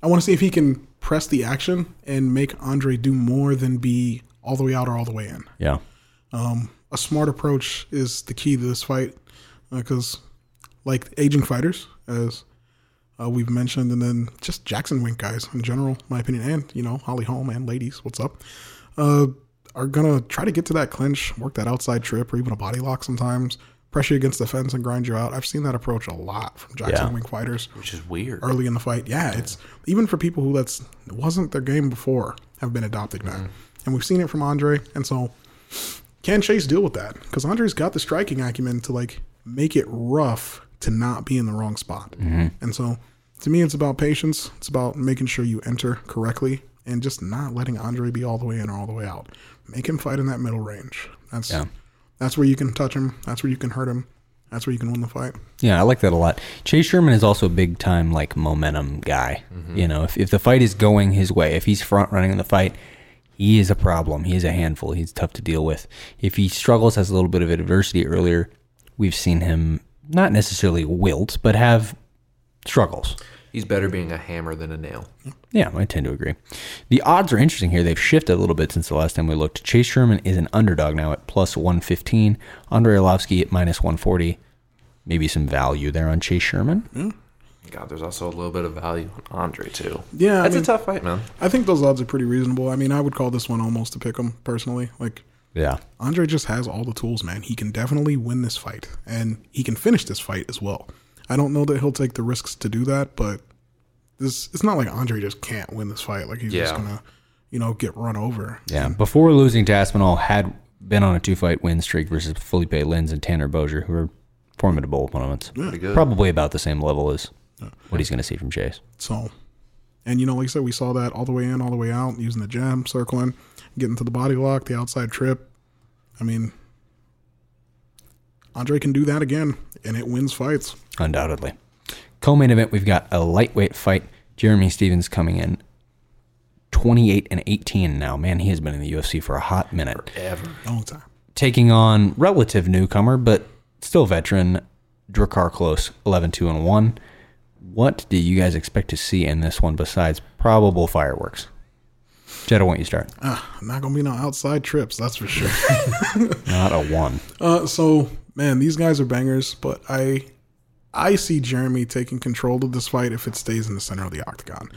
I want to see if he can press the action and make Andrei do more than be all the way out or all the way in. Yeah. Um, a smart approach is the key to this fight because, uh, like aging fighters, as uh, we've mentioned, and then just Jackson Wink guys in general, my opinion, and, you know, Holly Holm and ladies, what's up, uh, are going to try to get to that clinch, work that outside trip or even a body lock sometimes, pressure you against the fence and grind you out. I've seen that approach a lot from Jackson yeah. Wink fighters. Which is weird. Early in the fight. Yeah, it's even for people who that's it wasn't their game before have been adopting mm-hmm. that. And we've seen it from Andrei. And so can Chase deal with that? Because Andrei's got the striking acumen to like make it rough to not be in the wrong spot. Mm-hmm. And so to me, it's about patience. It's about making sure you enter correctly and just not letting Andrei be all the way in or all the way out. Make him fight in that middle range. That's yeah. That's where you can touch him. That's where you can hurt him. That's where you can win the fight. Yeah, I like that a lot. Chase Sherman is also a big-time, like, momentum guy. Mm-hmm. You know, if, if the fight is going his way, if he's front-running in the fight, he is a problem. He is a handful. He's tough to deal with. If he struggles, has a little bit of adversity earlier, we've seen him not necessarily wilt, but have struggles. He's better being a hammer than a nail. Yeah, I tend to agree. The odds are interesting here. They've shifted a little bit since the last time we looked. Chase Sherman is an underdog now at plus one fifteen. Andrei Arlovski at minus one forty. Maybe some value there on Chase Sherman. Mm. God, there's also a little bit of value on Andrei, too. Yeah. That's I mean, a tough fight, man. I think those odds are pretty reasonable. I mean, I would call this one almost to pick him, personally. Like, yeah. Andrei just has all the tools, man. He can definitely win this fight, and he can finish this fight as well. I don't know that he'll take the risks to do that, but this it's not like Andrei just can't win this fight. Like, he's yeah. just going to, you know, get run over. Yeah, and before losing to Aspinall, had been on a two-fight win streak versus Felipe Lenz and Tanner Bozier, who are formidable opponents. Yeah. Good. Probably about the same level as yeah. what he's going to see from Chase. So, and, you know, like I said, we saw that all the way in, all the way out, using the jab, circling, getting to the body lock, the outside trip. I mean, Andrei can do that again, and it wins fights. Undoubtedly. Co-main event, we've got a lightweight fight. Jeremy Stevens coming in twenty-eight and eighteen now. Man, he has been in the U F C for a hot minute. Forever. Long time. Taking on relative newcomer, but still veteran, Drakkar Klose, eleven two and one. What do you guys expect to see in this one besides probable fireworks? Jetta, why don't you start? Uh, not going to be no outside trips, that's for sure. Not a one. Uh, so, man, these guys are bangers, but I... I see Jeremy taking control of this fight if it stays in the center of the octagon.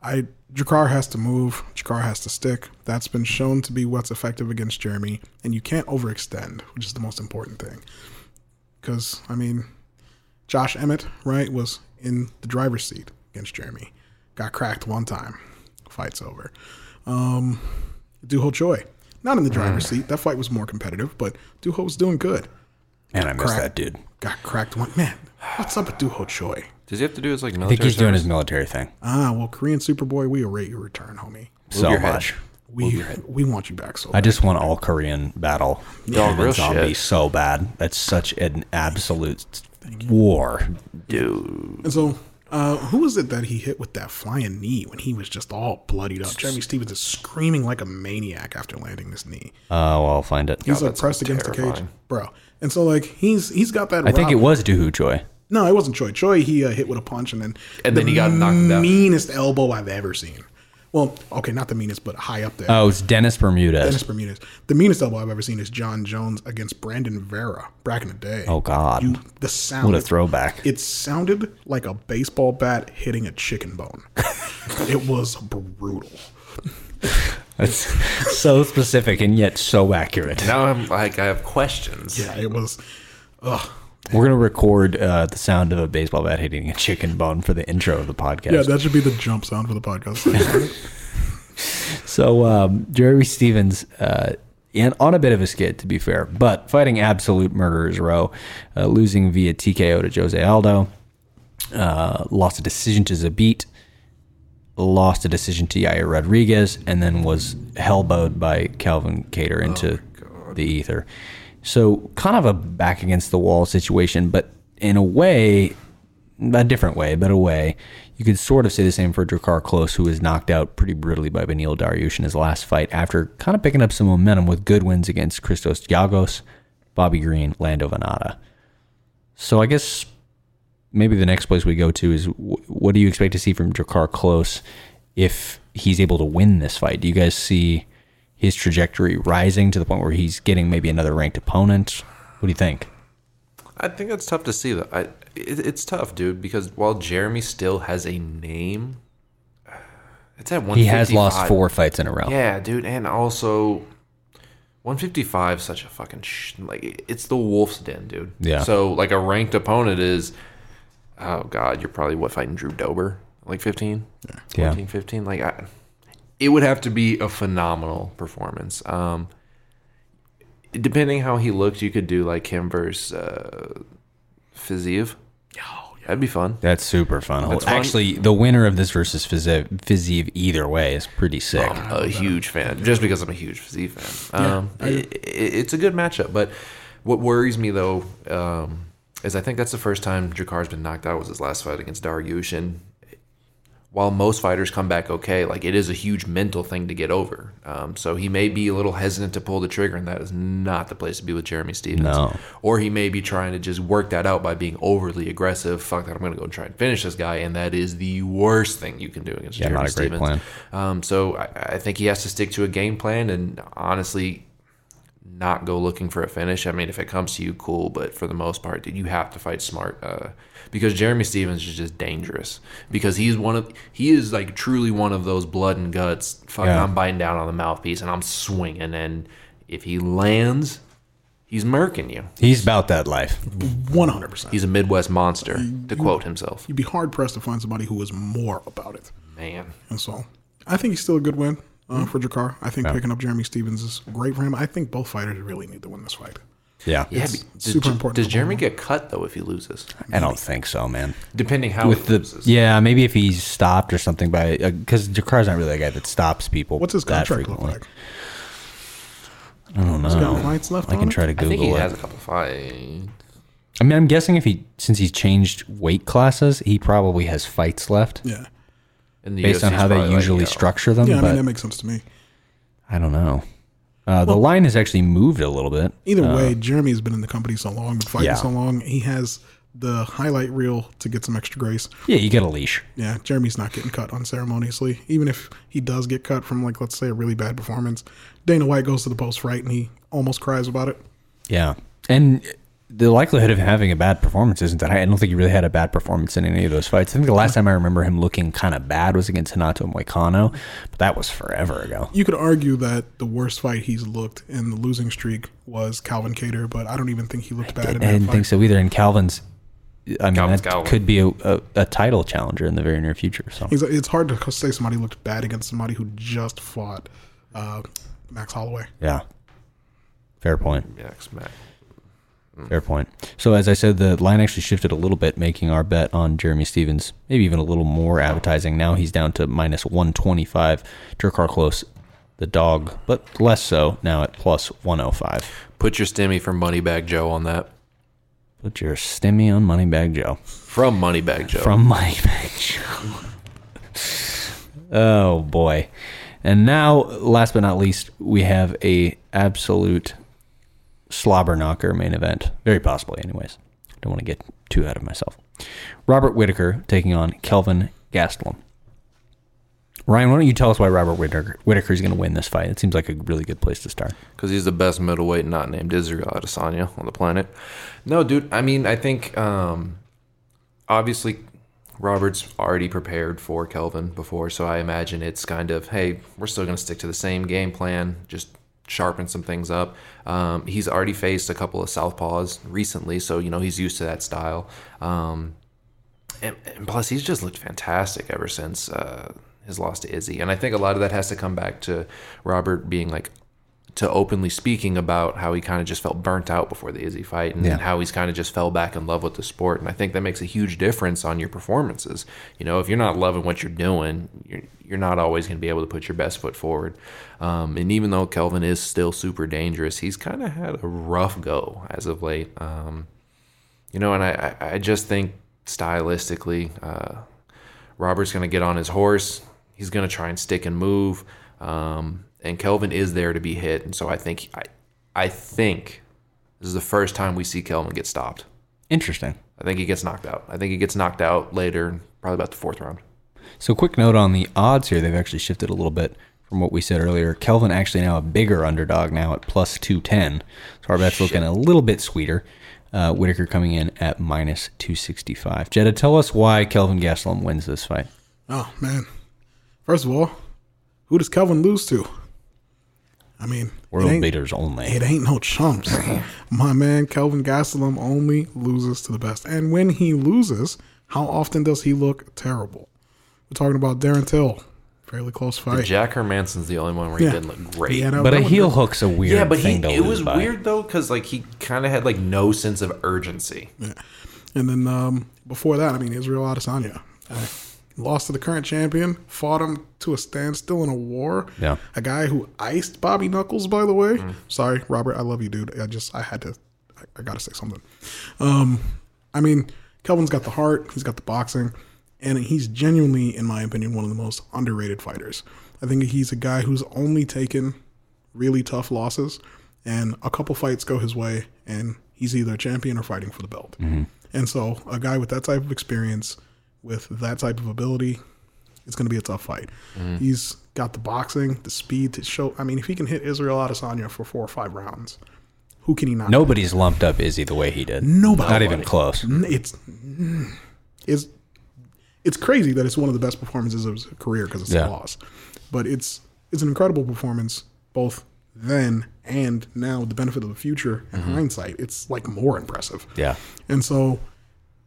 I Drakkar has to move. Drakkar has to stick. That's been shown to be what's effective against Jeremy, and you can't overextend, which is the most important thing. Because, I mean, Josh Emmett, right, was in the driver's seat against Jeremy. Got cracked one time. Fight's over. Um, Duho Choi, not in the driver's mm. seat. That fight was more competitive, but Duho was doing good. Man, I missed that dude. Got cracked one. Man, what's up with Duho Choi? Does he have to do his like military I think he's service? Doing his military thing. Ah, well, Korean Superboy, we will rate your return, homie. Move so much. We we want you back so bad. I just want all Korean battle. Yeah, real zombie shit. So bad. That's such an absolute war. Dude. And so, uh, who was it that he hit with that flying knee when he was just all bloodied up? Jeremy Stevens is screaming like a maniac after landing this knee. Oh, uh, well, I'll find it. He's God, like pressed against terrifying. The cage. Bro. And so, like, he's he's got that. I think it was Duho Choi. No, it wasn't Choi. Choi, he uh, hit with a punch, and then and the then he got knocked out. Meanest elbow I've ever seen. Well, okay, not the meanest, but high up there. Oh, it's Dennis Bermudez. Dennis Bermudez. The meanest elbow I've ever seen is John Jones against Brandon Vera back in the day. Oh God, you, the sound! What a throwback! It sounded like a baseball bat hitting a chicken bone. It was brutal. It's so specific and yet so accurate. Now I'm like, I have questions. Yeah, it was. Ugh. We're going to record uh, the sound of a baseball bat hitting a chicken bone for the intro of the podcast. Yeah, that should be the jump sound for the podcast. So, um, Jeremy Stevens, uh, and on a bit of a skid, to be fair, but fighting absolute murderers row, uh, losing via T K O to Jose Aldo, uh, lost a decision to Zabit, lost a decision to Yair Rodriguez, and then was hellbowed by Calvin Kattar into oh the ether. So kind of a back against the wall situation, but in a way, a different way, but a way, you could sort of say the same for Drakkar Klose, who was knocked out pretty brutally by Beneil Dariush in his last fight after kind of picking up some momentum with good wins against Christos Giagos, Bobby Green, Lando Venata. So I guess maybe the next place we go to is what do you expect to see from Drakkar Klose if he's able to win this fight? Do you guys see his trajectory rising to the point where he's getting maybe another ranked opponent? What do you think? I think that's tough to see, though. I, it, it's tough, dude, because while Jeremy still has a name, it's at one fifty-five. He has lost four fights in a row. Yeah, dude, and also one fifty-five is such a fucking sh- like it's the wolf's den, dude. Yeah. So like a ranked opponent is, oh god, you're probably what fighting Drew Dober, like fifteen, yeah, fourteen, fifteen, like I. It would have to be a phenomenal performance. Um, depending how he looked, you could do like him versus uh, Fiziev. Oh, yeah. That'd be fun. That's super fun. That's Actually, fun. The winner of this versus Fiziev either way is pretty sick. I'm a huge fan, just because I'm a huge Fiziev fan. Um, yeah, it, it, it's a good matchup. But what worries me, though, um, is I think that's the first time Jakkar's been knocked out was his last fight against Dariush, and while most fighters come back okay, like it is a huge mental thing to get over. Um, so he may be a little hesitant to pull the trigger, and that is not the place to be with Jeremy Stevens. No. Or he may be trying to just work that out by being overly aggressive. Fuck that, I'm going to go and try and finish this guy, and that is the worst thing you can do against yeah, Jeremy not a Stevens. Great plan. Um, so I, I think he has to stick to a game plan and honestly not go looking for a finish. I mean, if it comes to you, cool, but for the most part, dude, you have to fight smart. Uh, Because Jeremy Stevens is just dangerous. Because he's one of he is like truly one of those blood and guts. Fuck, yeah. I'm biting down on the mouthpiece and I'm swinging. And if he lands, he's murking you. He's about that life, one hundred percent. He's a Midwest monster, to you, quote himself. You'd be hard pressed to find somebody who was more about it, man. And so, I think he's still a good win uh, for Drakkar. I think yeah. picking up Jeremy Stevens is great for him. I think both fighters really need to win this fight. Yeah, yeah. It's does, super important. Does Jeremy get cut though if he loses? I don't think so, man. Depending how With he the, loses. Yeah, maybe if he's stopped or something by because uh, Jakkar's not really a guy that stops people. What's his contract look like? I don't know. He's got fights left. I can try to Google it. I think he it. has a couple fights. I mean, I'm guessing if he since he's changed weight classes, he probably has fights left. Yeah. And the based U F C's on how they usually like, structure them. Yeah, but I mean that makes sense to me. I don't know. Uh, the well, line has actually moved a little bit. Either uh, way, Jeremy has been in the company so long, been fighting yeah. so long. He has the highlight reel to get some extra grace. Yeah, you get a leash. Yeah, Jeremy's not getting cut unceremoniously. Even if he does get cut from, like, let's say a really bad performance, Dana White goes to the post-fight and he almost cries about it. Yeah, and the likelihood of having a bad performance isn't that high. I don't think he really had a bad performance in any of those fights. I think the last time I remember him looking kind of bad was against Renato Moicano, but that was forever ago. You could argue that the worst fight he's looked in the losing streak was Calvin Kattar, but I don't even think he looked bad I in that I didn't fight. think so either. And Calvin's, I mean, Calvin's that Calvin. could be a, a, a title challenger in the very near future. So it's hard to say somebody looked bad against somebody who just fought uh, Max Holloway. Yeah. Fair point. Max, Max. Fair point. So, as I said, the line actually shifted a little bit, making our bet on Jeremy Stevens maybe even a little more appetizing. Now he's down to minus one twenty-five. Drakkar Klose, the dog, but less so now at plus one oh five. Put your stimmy from Moneybag Joe on that. Put your stimmy on Moneybag Joe. From Moneybag Joe. From Moneybag Joe. Oh, boy. And now, last but not least, we have a absolute slobber knocker main event, very possibly anyways. Don't want to get too out of myself. Robert Whittaker taking on Kelvin Gastelum. Ryan, why don't you tell us why Robert Whittaker Whittaker is going to win this fight? It seems like a really good place to start. Because he's the best middleweight not named Israel Adesanya on the planet. No, dude, I mean, I think um, obviously Robert's already prepared for Kelvin before, so I imagine it's kind of, hey, we're still going to stick to the same game plan, just sharpen some things up. Um, he's already faced a couple of southpaws recently, so, you know, he's used to that style. Um, and, and plus, he's just looked fantastic ever since uh, his loss to Izzy. And I think a lot of that has to come back to Robert being, like, to openly speaking about how he kind of just felt burnt out before the Izzy fight and, yeah. and how he's kind of just fell back in love with the sport. And I think that makes a huge difference on your performances. You know, if you're not loving what you're doing, you're, you're not always going to be able to put your best foot forward. Um, and even though Kelvin is still super dangerous, he's kind of had a rough go as of late. Um, you know, and I, I just think stylistically, uh, Robert's going to get on his horse. He's going to try and stick and move. Um, And Kelvin is there to be hit, and so I think I, I think this is the first time we see Kelvin get stopped. Interesting. I think he gets knocked out. I think he gets knocked out later, probably about the fourth round. So quick note on the odds here. They've actually shifted a little bit from what we said earlier. Kelvin actually now a bigger underdog now at plus two ten. So our bet's looking a little bit sweeter. Uh, Whittaker coming in at minus two sixty-five. Jetta, tell us why Kelvin Gastelum wins this fight. Oh, man. First of all, who does Kelvin lose to? I mean, world beaters only. It ain't no chumps. My man, Kelvin Gastelum only loses to the best. And when he loses, how often does he look terrible? We're talking about Darren Till. Fairly close fight. Jack Hermanson's the only one where he yeah. didn't look great. Yeah, no, but a heel good. hook's a weird yeah, but thing he, to it lose was by. Weird, though, because like, he kind of had like no sense of urgency. Yeah. And then um, before that, I mean, Israel Adesanya. Uh, Lost to the current champion, fought him to a standstill in a war. Yeah. A guy who iced Bobby Knuckles, by the way. Mm. Sorry, Robert, I love you, dude. I just, I had to, I, I got to say something. Um, I mean, Kelvin's got the heart, he's got the boxing, and he's genuinely, in my opinion, one of the most underrated fighters. I think he's a guy who's only taken really tough losses, and a couple fights go his way, and he's either a champion or fighting for the belt. Mm-hmm. And so a guy with that type of experience, with that type of ability, it's going to be a tough fight. Mm. He's got the boxing, the speed to show. I mean, if he can hit Israel Adesanya for four or five rounds, who can he not? Nobody's hit? Lumped up Izzy the way he did. Nobody. Not even close. It's it's it's crazy that it's one of the best performances of his career because it's yeah. a loss. But it's it's an incredible performance, both then and now with the benefit of the future and mm-hmm. hindsight. It's like more impressive. Yeah. And so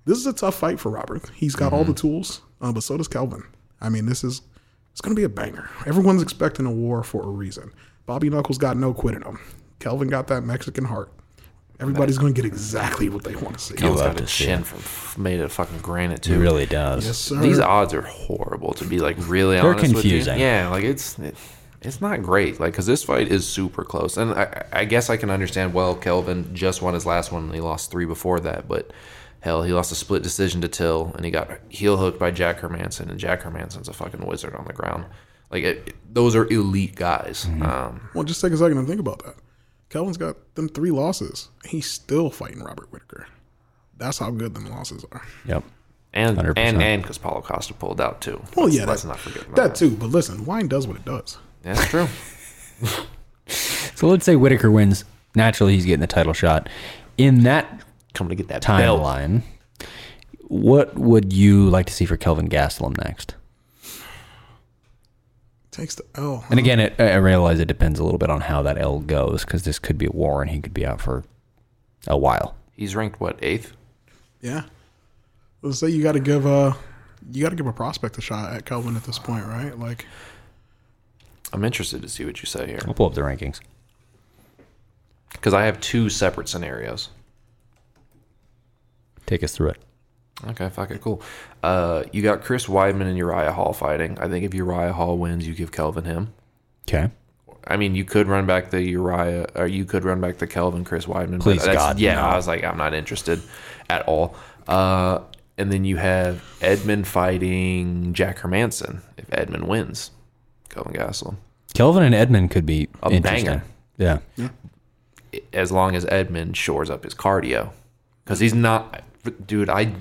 this is a tough fight for Robert. He's got mm-hmm. all the tools, uh, but so does Kelvin. I mean, this is it's going to be a banger. Everyone's expecting a war for a reason. Bobby Knuckles got no quit in him. Kelvin got that Mexican heart. Everybody's going to get exactly what they want to see. Kelvin's got a chin from, made of fucking granite, too. He really does. Yes, sir. These odds are horrible, to be, like, really They're honest confusing. With you. Yeah, like, it's... It, It's not great, like, because this fight is super close. And I, I guess I can understand, well, Kelvin just won his last one, and he lost three before that, but... Hell, he lost a split decision to Till, and he got heel hooked by Jack Hermanson, and Jack Hermanson's a fucking wizard on the ground. Like, it, it, those are elite guys. Mm-hmm. Um, well, just take a second and think about that. Kelvin's got them three losses. He's still fighting Robert Whittaker. That's how good them losses are. Yep. And one hundred percent. and and because Paulo Costa pulled out, too. Well, let's, yeah. Let's that, not forget that. That, too. But listen, wine does what it does. That's true. So let's say Whittaker wins. Naturally, he's getting the title shot. In that... Come to get that timeline. What would you like to see for Kelvin Gastelum next? Takes the L. Huh? And again, it, I realize it depends a little bit on how that L goes, because this could be a war and he could be out for a while. He's ranked what, eighth? Yeah. Let's say you got to give a you got to give a prospect a shot at Kelvin at this point, right? Like, I'm interested to see what you say here. I'll pull up the rankings because I have two separate scenarios. Take us through it. Okay, fuck it, cool. Uh, you got Chris Weidman and Uriah Hall fighting. I think if Uriah Hall wins, you give Kelvin him. Okay. I mean, you could run back the Uriah, or you could run back the Kelvin Chris Weidman. Please, that's, God. Yeah, no. I was like, I'm not interested at all. Uh, and then you have Edmund fighting Jack Hermanson. If Edmund wins, Kelvin Gastelum. Kelvin and Edmund could be a banger. Yeah. yeah. As long as Edmund shores up his cardio, because he's not. Dude, I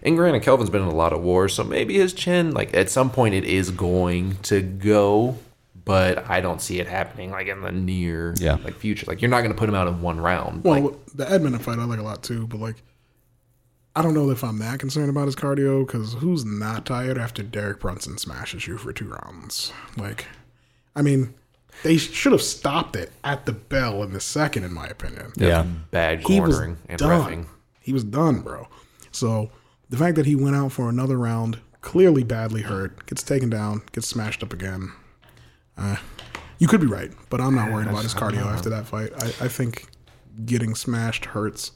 and granted, Kelvin's been in a lot of wars, so maybe his chin, like, at some point it is going to go, but I don't see it happening, like, in the near yeah. like future. Like, you're not going to put him out in one round. Well, like, the Edmund fight I like a lot too, but, like, I don't know if I'm that concerned about his cardio, because who's not tired after Derek Brunson smashes you for two rounds? Like, I mean, They should have stopped it at the bell in the second, in my opinion. Yeah, bad cornering and reffing. He was done, bro. So the fact that he went out for another round, clearly badly hurt, gets taken down, gets smashed up again. Uh, you could be right, but I'm not worried about his cardio after that fight. I, I think getting smashed hurts.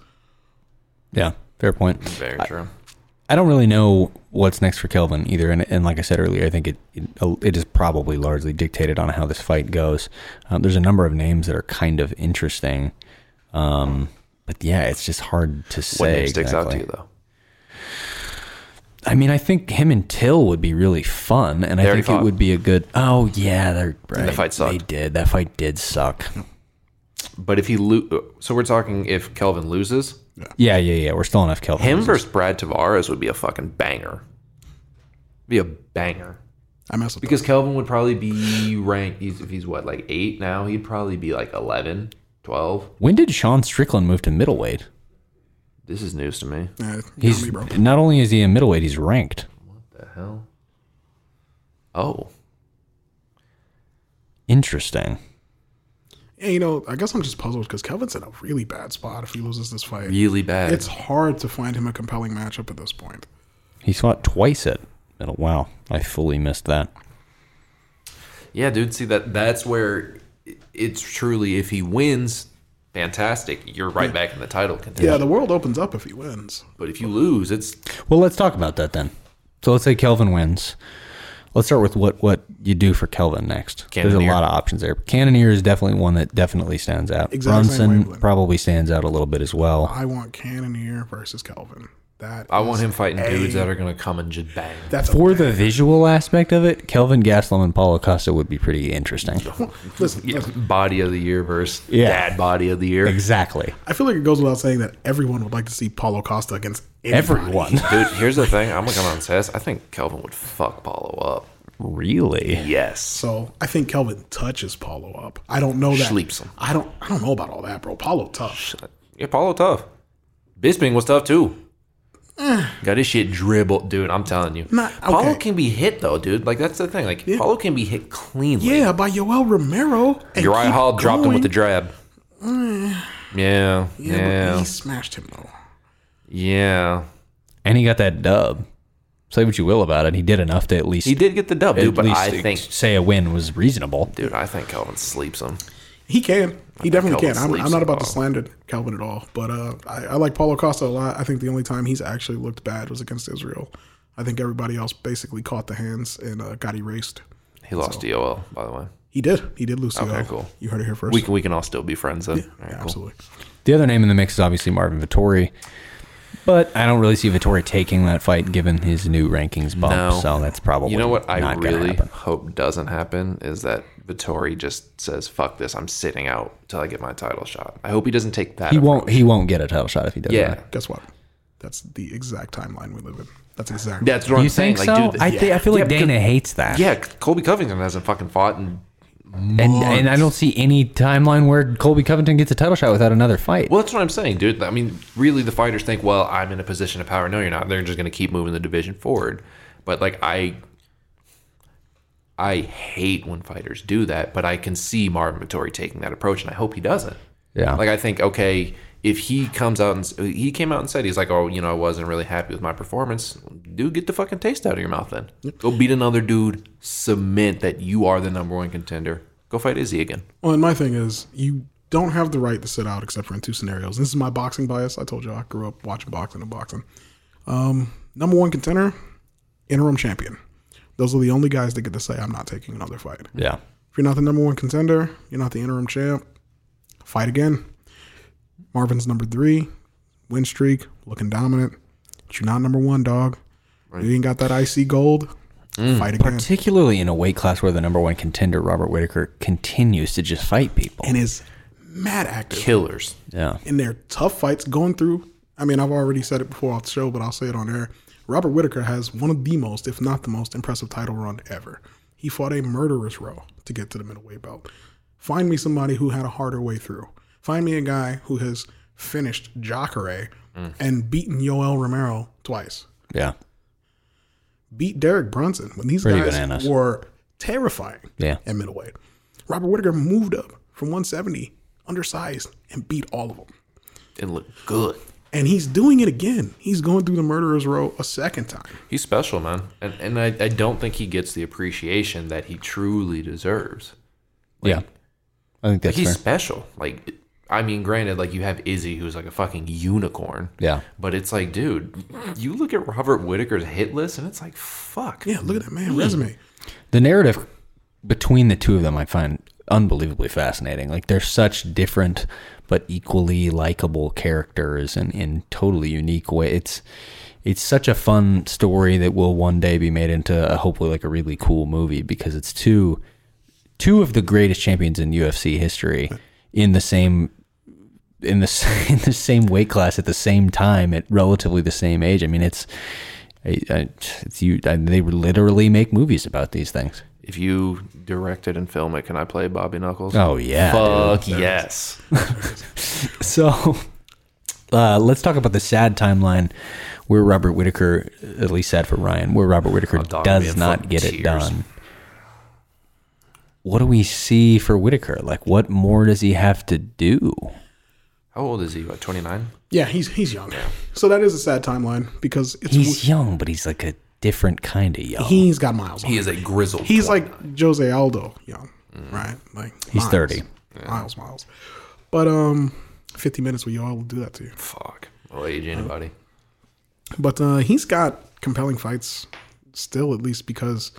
Yeah, fair point. Very true. I, I don't really know what's next for Kelvin either, and, and like I said earlier, I think it, it it is probably largely dictated on how this fight goes. Um, there's a number of names that are kind of interesting, um, but yeah, it's just hard to say. What name sticks exactly. out to you though? I mean, I think him and Till would be really fun, and I think fought. It would be a good... Oh, yeah, they're right. That fight sucked. They did. That fight did suck. But if he... Lo- so we're talking if Kelvin loses? Yeah, yeah, yeah. We're still on if Kelvin Him loses. versus Brad Tavares would be a fucking banger. Be a banger. I mess with Because that. Kelvin would probably be ranked... He's, if he's, what, like eight now? He'd probably be like eleven, twelve. When did Sean Strickland move to middleweight? This is news to me. Uh, he's me, bro. Not only is he a middleweight, he's ranked. What the hell? Oh. Interesting. Yeah, you know, I guess I'm just puzzled because Kelvin's in a really bad spot if he loses this fight. Really bad. It's hard to find him a compelling matchup at this point. He's fought twice at middle. Wow, I fully missed that. Yeah, dude, see, that that's where it's truly, if he wins... Fantastic. You're right yeah. back in the title contention. Yeah, the world opens up if he wins. But if you lose, it's... Well, let's talk about that then. So let's say Kelvin wins. Let's start with what, what you do for Kelvin next. Cannonier. There's a lot of options there. Cannonier is definitely one that definitely stands out. Exactly. Brunson probably stands out a little bit as well. I want Cannonier versus Kelvin. That I want him fighting a, dudes that are going to come and just bang. That's For the visual aspect of it, Kelvin Gastelum and Paulo Costa would be pretty interesting. Well, listen, yeah, listen. Body of the year versus yeah. dad body of the year. Exactly. I feel like it goes without saying that everyone would like to see Paulo Costa against anybody. Everyone. Dude, here's the thing. I'm going to come on and say this. I think Kelvin would fuck Paulo up. Really? Yes. So I think Kelvin touches Paulo up. I don't know that. Sleeps him. I don't, I don't know about all that, bro. Paulo tough. Yeah, Paulo tough. Bisping was tough, too. Got his shit dribbled, dude. I'm telling you. Not, okay. Paulo can be hit, though, dude. Like, that's the thing. Like, yeah. Paulo can be hit cleanly. Yeah, by Yoel Romero. Uriah Hall going. dropped him with the jab. Mm. Yeah. Yeah. yeah. But he smashed him, though. Yeah. And he got that dub. Say what you will about it. He did enough to at least. He did get the dub, dude. But I think. Say a win was reasonable. Dude, I think Kelvin sleeps him. He can. He definitely Kelvin can. I'm, I'm not about to slander Kelvin at all, but uh, I, I like Paulo Costa a lot. I think the only time he's actually looked bad was against Israel. I think everybody else basically caught the hands and uh, got erased. He so. lost to Yoel, by the way. He did. He did lose to Yoel. Okay, cool. You heard it here first. We can, we can all still be friends, then. Yeah, right, yeah, cool. Absolutely. The other name in the mix is obviously Marvin Vettori, but I don't really see Vettori taking that fight given his new rankings bump, no. so that's probably You know what I really hope doesn't happen is that Vettori just says, fuck this, I'm sitting out until I get my title shot. I hope he doesn't take that. He approach. won't He won't get a title shot if he does yeah. that. Guess what? That's the exact timeline we live in. That's exactly That's what I'm you saying. Think so? Like, dude, I, yeah. th- I feel like yeah, Dana hates that. Yeah, Colby Covington hasn't fucking fought in months. And, and I don't see any timeline where Colby Covington gets a title shot without another fight. Well, that's what I'm saying, dude. I mean, really, the fighters think, well, I'm in a position of power. No, you're not. They're just going to keep moving the division forward. But, like, I... I hate when fighters do that, but I can see Marvin Vettori taking that approach, and I hope he doesn't. Yeah. Like, I think, okay, if he comes out and he came out and said, he's like, oh, you know, I wasn't really happy with my performance. Dude, get the fucking taste out of your mouth then. Go beat another dude, cement that you are the number one contender. Go fight Izzy again. Well, and my thing is, you don't have the right to sit out except for in two scenarios. This is my boxing bias. I told you I grew up watching boxing and boxing. Um, number one contender, interim champion. Those are the only guys that get to say, I'm not taking another fight. Yeah. If you're not the number one contender, you're not the interim champ, fight again. Marvin's number three, win streak, looking dominant. But you're not number one, dog. Right. You ain't got that I C gold, mm, fight again. Particularly in a weight class where the number one contender, Robert Whittaker, continues to just fight people. And is mad active. Killers. Yeah. In their tough fights, going through, I mean, I've already said it before off the show, but I'll say it on air. Robert Whittaker has one of the most, if not the most, impressive title run ever. He fought a murderous row to get to the middleweight belt. Find me somebody who had a harder way through. Find me a guy who has finished Jacare mm. and beaten Yoel Romero twice. Yeah. Beat Derek Brunson when these Pretty guys bananas. were terrifying yeah. at middleweight. Robert Whittaker moved up from one seventy, undersized, and beat all of them. It looked good. And he's doing it again. He's going through the murderer's row a second time. He's special, man. And and I, I don't think he gets the appreciation that he truly deserves. Like, yeah. I think that's like, he's fair. Special. Like, I mean, granted, like, you have Izzy, who's like a fucking unicorn. Yeah. But it's like, dude, you look at Robert Whittaker's hit list, and it's like, fuck. Yeah, look at that man's resume. The narrative between the two of them I find unbelievably fascinating. Like, they're such different but equally likable characters and in totally unique way. It's it's such a fun story that will one day be made into a, hopefully like a really cool movie, because it's two two of the greatest champions in U F C history in the same in the in the same weight class at the same time at relatively the same age. I mean, it's I, I, it's you. I, they literally make movies about these things. If you direct it and film it, can I play Bobby Knuckles? Oh, yeah. Fuck, dude. Yes. So uh, let's talk about the sad timeline where Robert Whittaker, at least sad for Ryan, where Robert Whittaker oh, does not get tears. It done. What do we see for Whittaker? Like, what more does he have to do? How old is he? Like twenty-nine? Yeah, he's he's young. So that is a sad timeline because it's he's w- young, but he's like a different kind of young. He's got miles. He on is him. A grizzled. He's twenty-nine. Like Jose Aldo young, mm. right? Like he's miles, thirty. Yeah. Miles, miles. But um, fifty minutes with y'all will do that to you. Fuck. I'll age anybody. Uh, but uh, he's got compelling fights still, at least because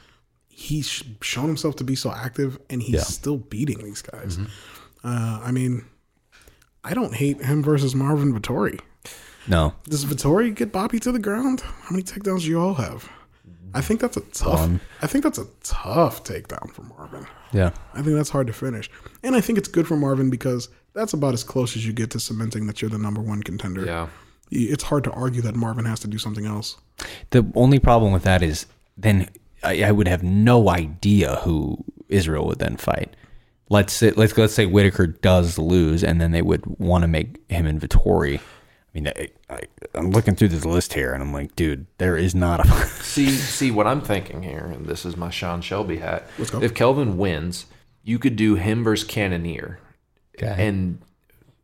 he's shown himself to be so active, and he's yeah. still beating these guys. Mm-hmm. Uh, I mean. I don't hate him versus Marvin Vettori. No. Does Vettori get Bobby to the ground? How many takedowns do you all have? I think that's a tough One. I think that's a tough takedown for Marvin. Yeah. I think that's hard to finish. And I think it's good for Marvin because that's about as close as you get to cementing that you're the number one contender. Yeah. It's hard to argue that Marvin has to do something else. The only problem with that is then I, I would have no idea who Israel would then fight. Let's say, let's let's say Whittaker does lose, and then they would want to make him and Vettori. I mean, I, I, I'm looking through this list here, and I'm like, dude, there is not a see. See what I'm thinking here, and this is my Sean Shelby hat. Let's go. If Kelvin wins, you could do him versus Cannonier, okay. and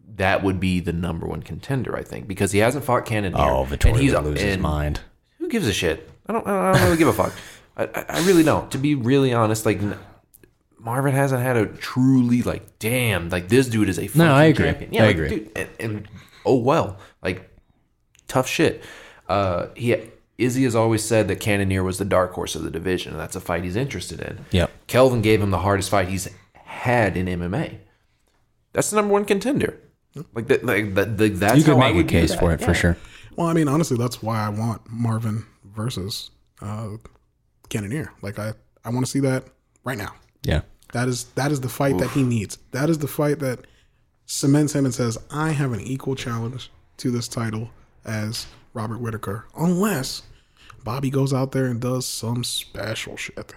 that would be the number one contender, I think, because he hasn't fought Cannonier. Oh, Vettori would lose his mind. Who gives a shit? I don't. I don't really give a fuck. I, I really don't. To be really honest, like. Marvin hasn't had a truly, like, damn, like, this dude is a fucking no, I agree. Champion. Yeah, I like, agree. Dude, and, and, oh, well, like, tough shit. Uh, he Izzy has always said that Cannonier was the dark horse of the division, and that's a fight he's interested in. Yeah. Kelvin gave him the hardest fight he's had in M M A. That's the number one contender. Like, that, like that, the, that's you can make I would a case for it, yeah. for sure. Well, I mean, honestly, that's why I want Marvin versus uh, Cannonier. Like, I, I want to see that right now. Yeah. That is that is the fight Oof. That he needs. That is the fight that cements him and says, I have an equal challenge to this title as Robert Whittaker. Unless Bobby goes out there and does some special shit.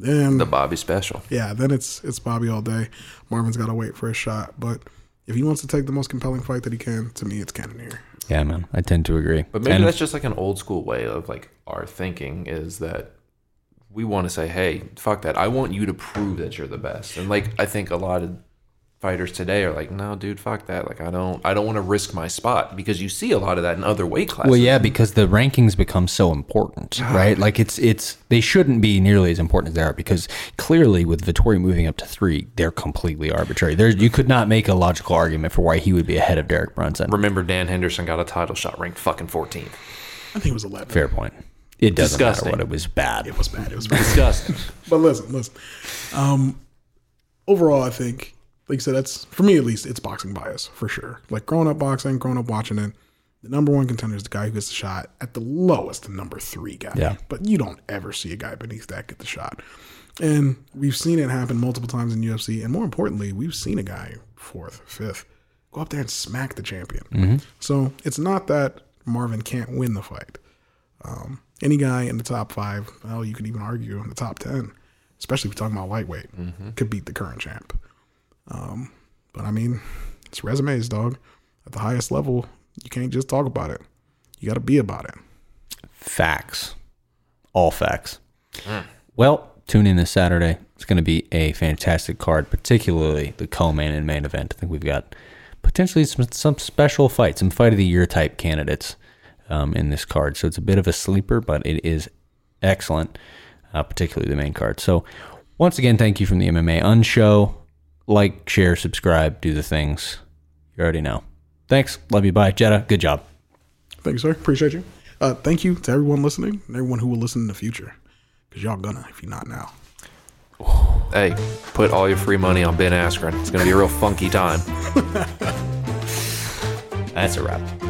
Then the Bobby special. Yeah, then it's it's Bobby all day. Marvin's got to wait for his shot. But if he wants to take the most compelling fight that he can, to me, it's Cannonier. Yeah, man. I tend to agree. But maybe and that's just like an old school way of like our thinking is that we want to say, hey, fuck that. I want you to prove that you're the best. And, like, I think a lot of fighters today are like, no, dude, fuck that. Like, I don't I don't want to risk my spot because you see a lot of that in other weight classes. Well, yeah, because the rankings become so important, right? Like, it's it's they shouldn't be nearly as important as they are because clearly with Vettori moving up to three, they're completely arbitrary. There's, you could not make a logical argument for why he would be ahead of Derek Brunson. Remember, Dan Henderson got a title shot ranked fucking fourteenth. I think it was eleven. Fair point. It doesn't disgusting. Matter what it was bad. It was bad. It was bad. Disgusting. But listen, listen. Um, overall, I think, like you said, that's for me at least. It's boxing bias for sure. Like growing up boxing, growing up watching it. The number one contender is the guy who gets the shot at the lowest, the number three guy. Yeah. But you don't ever see a guy beneath that get the shot, and we've seen it happen multiple times in U F C. And more importantly, we've seen a guy fourth, fifth go up there and smack the champion. Mm-hmm. So it's not that Marvin can't win the fight. Um, Any guy in the top five, well, you could even argue in the top ten, especially if we're talking about lightweight, mm-hmm. could beat the current champ. Um, but, I mean, it's resumes, dog. At the highest level, you can't just talk about it. You got to be about it. Facts. All facts. Mm. Well, tune in this Saturday. It's going to be a fantastic card, particularly the co-main and main event. I think we've got potentially some, some special fights, some fight of the year type candidates um, in this card. So it's a bit of a sleeper, but it is excellent, uh, particularly the main card. So once again, thank you from the M M A Unshow. Like, share, subscribe, do the things. You already know. Thanks. Love you. Bye. Jetta, good job. Thanks, sir. Appreciate you. Uh, thank you to everyone listening and everyone who will listen in the future, because y'all gonna, if you're not now. Hey, put all your free money on Ben Askren. It's going to be a real funky time. That's a wrap.